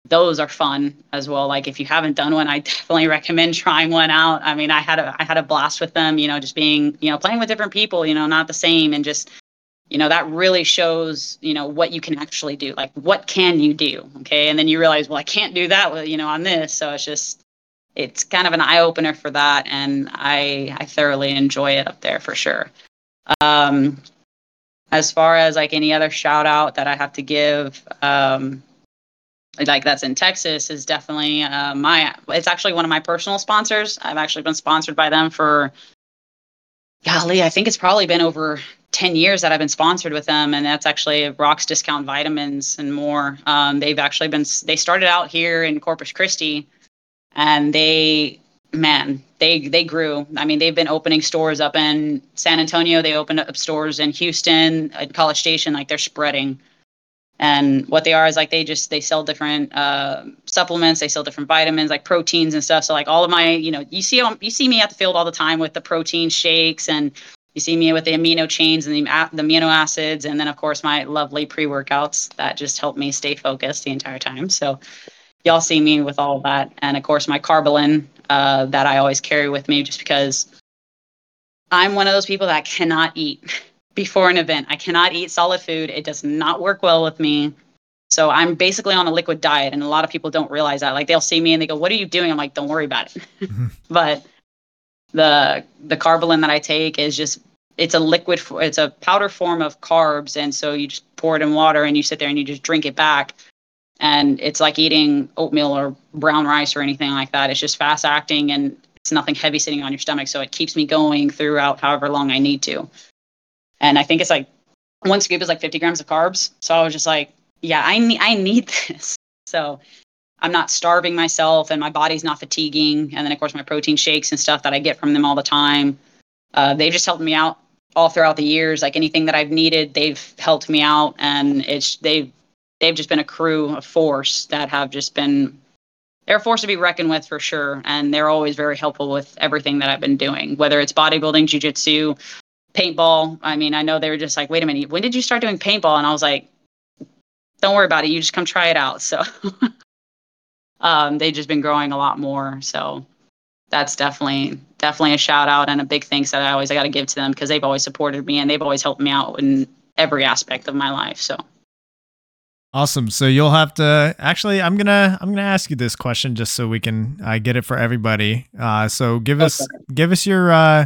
those are fun as well. Like if you haven't done one, I definitely recommend trying one out. I mean, I had a, I had a blast with them, you know, just being, you know, playing with different people, you know, not the same. And just, you know, that really shows, you know, what you can actually do. Like what can you do? Okay. And then you realize, well, I can't do that with, you know, on this. So it's just, it's kind of an eye opener for that. And I, I thoroughly enjoy it up there for sure. Um, as far as like any other shout out that I have to give, um, like that's in Texas is definitely uh, my, it's actually one of my personal sponsors. I've actually been sponsored by them for, golly, I think it's probably been over ten years that I've been sponsored with them. And that's actually Rock's Discount Vitamins and More. Um, they've actually been, they started out here in Corpus Christi, and they, man, they, they grew. I mean, they've been opening stores up in San Antonio. They opened up stores in Houston, at College Station, like they're spreading. And what they are is like, they just, they sell different uh, supplements, they sell different vitamins, like proteins and stuff. So like all of my, you know, you see, you see me at the field all the time with the protein shakes, and you see me with the amino chains and the, the amino acids. And then of course my lovely pre-workouts that just help me stay focused the entire time. So y'all see me with all of that. And of course my Carbolin uh, that I always carry with me, just because I'm one of those people that cannot eat. Before an event, I cannot eat solid food. It does not work well with me. So I'm basically on a liquid diet, and a lot of people don't realize that. Like they'll see me and they go, "What are you doing?" I'm like, "Don't worry about it." Mm-hmm. But the the Carbolin that I take is just, it's a liquid, it's a powder form of carbs, and so you just pour it in water and you sit there and you just drink it back. And it's like eating oatmeal or brown rice or anything like that. It's just fast acting, and It's nothing heavy sitting on your stomach, so it keeps me going throughout however long I need to. And I think it's like one scoop is like fifty grams of carbs. So I was just like, yeah, I need, I need this. So I'm not starving myself and my body's not fatiguing. And then of course my protein shakes and stuff that I get from them all the time. Uh, they've just helped me out all throughout the years. Like anything that I've needed, they've helped me out. And it's, they've, they've just been a crew, a force that have just been, they're a force to be reckoned with for sure. And they're always very helpful with everything that I've been doing, whether it's bodybuilding, jiu-jitsu, paintball. I mean, I know they were just like, wait a minute, when did you start doing paintball? And I was like, don't worry about it. You just come try it out. So um, they've just been growing a lot more. So that's definitely, definitely a shout out and a big thanks that I always, I got to give to them because they've always supported me and they've always helped me out in every aspect of my life. So. Awesome. So you'll have to actually, I'm going to, I'm going to ask you this question just so we can uh, get it for everybody. Uh, so give okay. us, give us your, uh,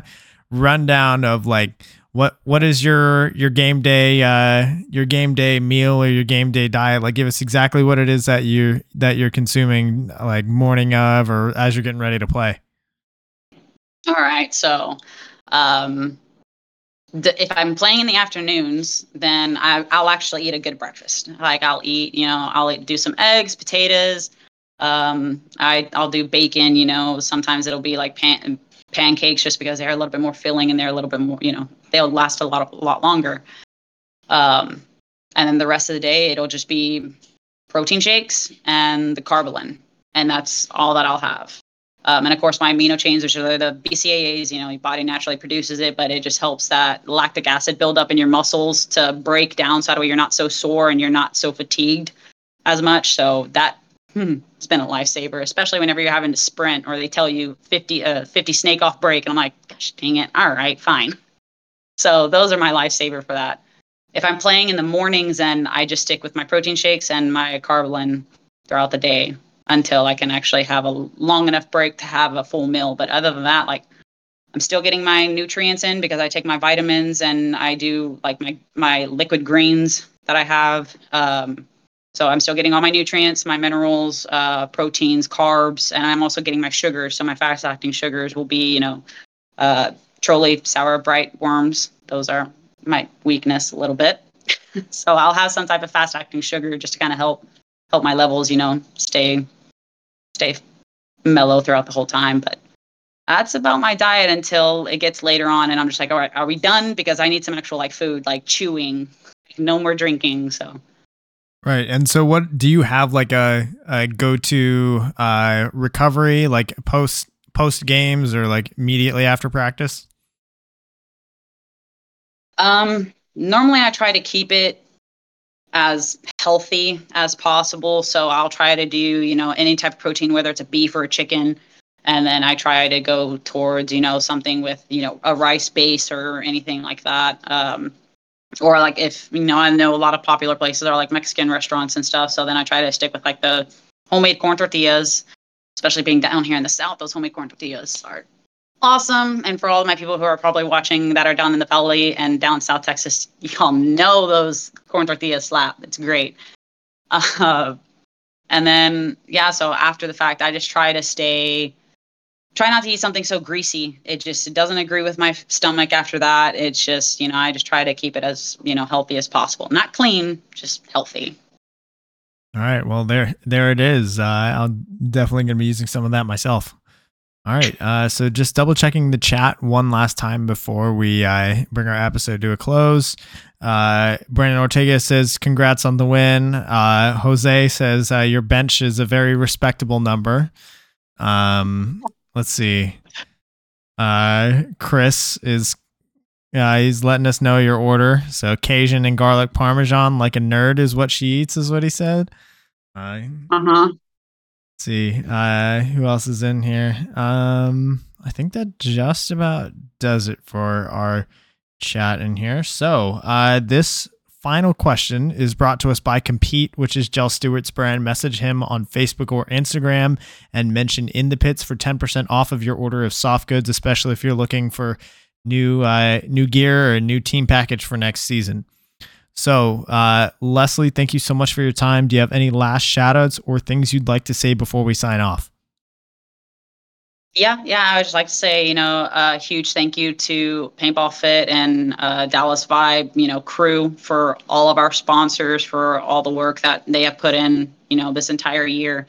rundown of like what what is your your game day uh your game day meal or your game day diet. Like give us exactly what it is that you that you're consuming like morning of or as you're getting ready to play. All right, so um th- if I'm playing in the afternoons, then I, I'll actually eat a good breakfast. Like I'll eat, you know, I'll eat, do some eggs, potatoes. Um, I I'll do bacon. You know, sometimes it'll be like pan. pancakes just because they're a little bit more filling and they're a little bit more, you know, they'll last a lot, a lot longer. Um, and then the rest of the day, it'll just be protein shakes and the Carbolin. And that's all that I'll have. Um, and of course my amino chains, which are the B C A As, you know, your body naturally produces it, but it just helps that lactic acid build up in your muscles to break down. So that way you're not so sore and you're not so fatigued as much. So that, Hmm. it's been a lifesaver, especially whenever you're having to sprint or they tell you fifty, uh, fifty snake off break. And I'm like, gosh, dang it. All right, fine. So those are my lifesaver for that. If I'm playing in the mornings, then I just stick with my protein shakes and my Carbolin throughout the day until I can actually have a long enough break to have a full meal. But other than that, like I'm still getting my nutrients in because I take my vitamins and I do like my, my liquid greens that I have, um, so I'm still getting all my nutrients, my minerals, uh, proteins, carbs, and I'm also getting my sugars. So my fast-acting sugars will be, you know, uh, trolley, sour, bright worms. Those are my weakness a little bit. So I'll have some type of fast-acting sugar just to kind of help help my levels, you know, stay stay mellow throughout the whole time. But that's about my diet until it gets later on, and I'm just like, all right, are we done? Because I need some actual like food, like chewing, like, no more drinking. So. Right. And so what do you have like a, a go-to uh, recovery, like post post games or like immediately after practice? Um, normally I try to keep it as healthy as possible. So I'll try to do, you know, any type of protein, whether it's a beef or a chicken. And then I try to go towards, you know, something with, you know, a rice base or anything like that. Um Or like if, you know, I know a lot of popular places are like Mexican restaurants and stuff. So then I try to stick with like the homemade corn tortillas, especially being down here in the South. Those homemade corn tortillas are awesome. And for all of my people who are probably watching that are down in the Valley and down South Texas, y'all know those corn tortillas slap. It's great. Uh, and then, yeah, so after the fact, I just try to stay... Try not to eat something so greasy. It just it doesn't agree with my stomach after that. It's just, you know, I just try to keep it as, you know, healthy as possible. Not clean, just healthy. All right. Well, there there it is. Uh, I'm definitely going to be using some of that myself. All right. Uh, so just double checking the chat one last time before we uh, bring our episode to a close. Uh, Brandon Ortega says, congrats on the win. Uh, Jose says, uh, your bench is a very respectable number. Um. Let's see. Uh, Chris is uh, he's letting us know your order. So Cajun and garlic parmesan, like a nerd is what she eats, is what he said. Uh huh. Let's see. Uh, who else is in here? Um, I think that just about does it for our chat in here. So uh, this final question is brought to us by Compete, which is Jell Stewart's brand. Message him on Facebook or Instagram and mention In The Pits for ten percent off of your order of soft goods, especially if you're looking for new uh, new gear or a new team package for next season. So, uh, Leslie, thank you so much for your time. Do you have any last shout outs or things you'd like to say before we sign off? Yeah, yeah. I would just like to say, you know, a huge thank you to Paintball Fit and uh, Dallas Vibe, you know, crew for all of our sponsors for all the work that they have put in, you know, this entire year.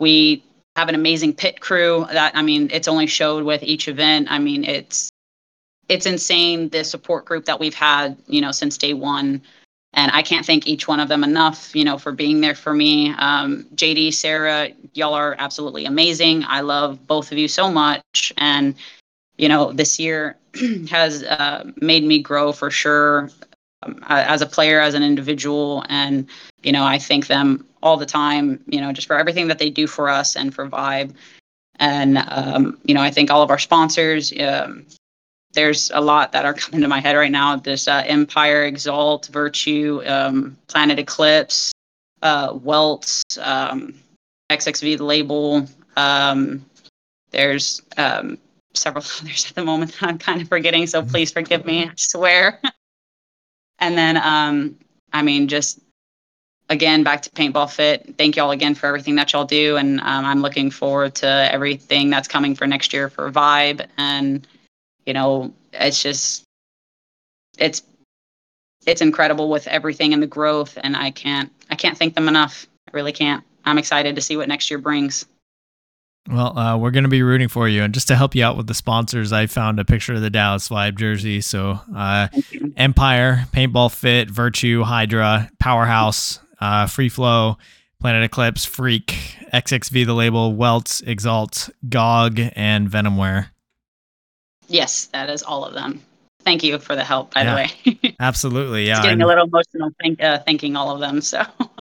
We have an amazing pit crew that, I mean, it's only showed with each event. I mean, it's it's insane the support group that we've had, you know, since day one. And I can't thank each one of them enough, you know, for being there for me. Um, J D, Sarah, y'all are absolutely amazing. I love both of you so much. And, you know, this year has uh, made me grow for sure um, as a player, as an individual. And, you know, I thank them all the time, you know, just for everything that they do for us and for Vibe. And, um, you know, I thank all of our sponsors. Um, There's a lot that are coming to my head right now. This uh, Empire, Exalt, Virtue, um, Planet Eclipse, uh, Welts, um, X X V, the Label. Um, there's um, several others at the moment that I'm kind of forgetting, so please forgive me, I swear. And then, um, I mean, just again, back to Paintball Fit. Thank y'all again for everything that y'all do. And um, I'm looking forward to everything that's coming for next year for Vibe. And you know, it's just, it's, it's incredible with everything and the growth, and I can't, I can't thank them enough. I really can't. I'm excited to see what next year brings. Well, uh, we're going to be rooting for you. And just to help you out with the sponsors, I found a picture of the Dallas Vibe jersey. So, uh, Empire, Paintball Fit, Virtue, Hydra, Powerhouse, uh, Free Flow, Planet Eclipse, Freak, X X V, the Label, Welts, Exalt, G O G, and Venomware. Yes, that is all of them. Thank you for the help, by yeah, the way. Absolutely. Yeah. It's getting I'm, a little emotional thank, uh, thanking all of them. So. All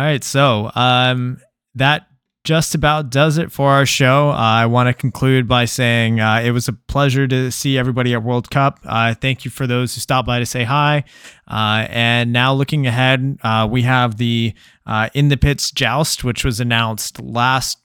right. So um, that just about does it for our show. Uh, I want to conclude by saying uh, it was a pleasure to see everybody at World Cup. Uh, thank you for those who stopped by to say hi. Uh, and now looking ahead, uh, we have the uh, In The Pits Joust, which was announced last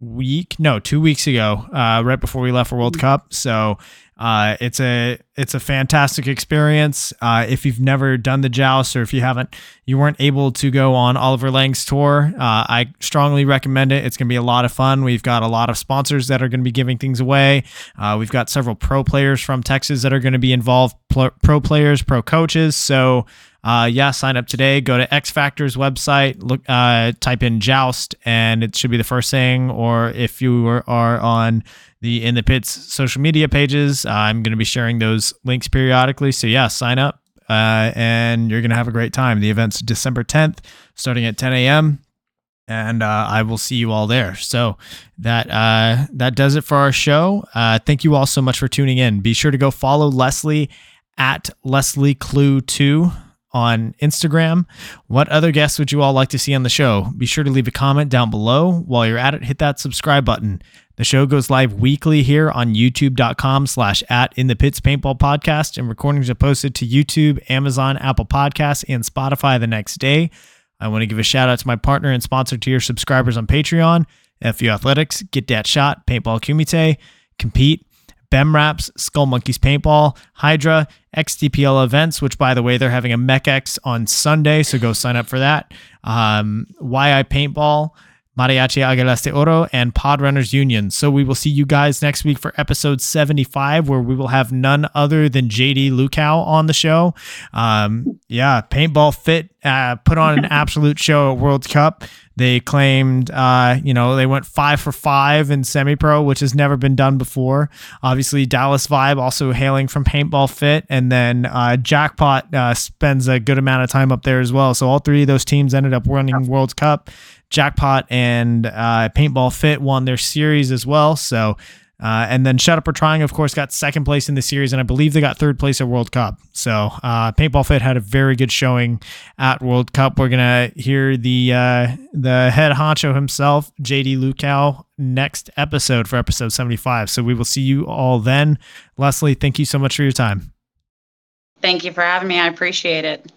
week no two weeks ago uh right before we left for World Cup. So uh it's a it's a fantastic experience. Uh if you've never done the joust, or if you haven't you weren't able to go on Oliver Lang's tour, uh I strongly recommend it. It's gonna be a lot of fun. We've got a lot of sponsors that are going to be giving things away. Uh we've got several pro players from Texas that are going to be involved, pl- pro players, pro coaches. So Uh, yeah, sign up today. Go to X Factor's website, look, uh, type in Joust, and it should be the first thing. Or if you are, are on the In The Pits social media pages, uh, I'm going to be sharing those links periodically. So yeah, sign up, uh, and you're going to have a great time. The event's December tenth, starting at ten a.m., and uh, I will see you all there. So that uh, that does it for our show. Uh, thank you all so much for tuning in. Be sure to go follow Leslie at Leslie Clue two. On Instagram. What other guests would you all like to see on the show? Be sure to leave a comment down below. While you're at it, hit that subscribe button. The show goes live weekly here on youtube.com slash at In The Pits Paintball Podcast, and recordings are posted to YouTube, Amazon, Apple Podcasts, and Spotify the next day. I want to give a shout out to my partner and sponsor to your subscribers on Patreon, F U Athletics, Get That Shot, Paintball Kumite, Compete, Bem Wraps, Skull Monkeys Paintball, Hydra, X D P L events, which by the way, they're having a MechX on Sunday, so go sign up for that. Um, Y I Paintball, Mariachi Aguilas de Oro, and Podrunners Union. So we will see you guys next week for episode seventy-five, where we will have none other than J D Lukau on the show. Um, yeah, Paintball Fit uh, put on an absolute show at World Cup. They claimed, uh, you know, they went five for five in semi-pro, which has never been done before. Obviously, Dallas Vibe also hailing from Paintball Fit. And then uh, Jackpot uh, spends a good amount of time up there as well. So all three of those teams ended up winning World Cup. Jackpot and uh, Paintball Fit won their series as well. So, uh, and then Shut Up or Trying, of course, got second place in the series. And I believe they got third place at World Cup. So uh, Paintball Fit had a very good showing at World Cup. We're going to hear the uh, the head honcho himself, J D Lukau, next episode for episode seventy-five. So we will see you all then. Leslie, thank you so much for your time. Thank you for having me. I appreciate it.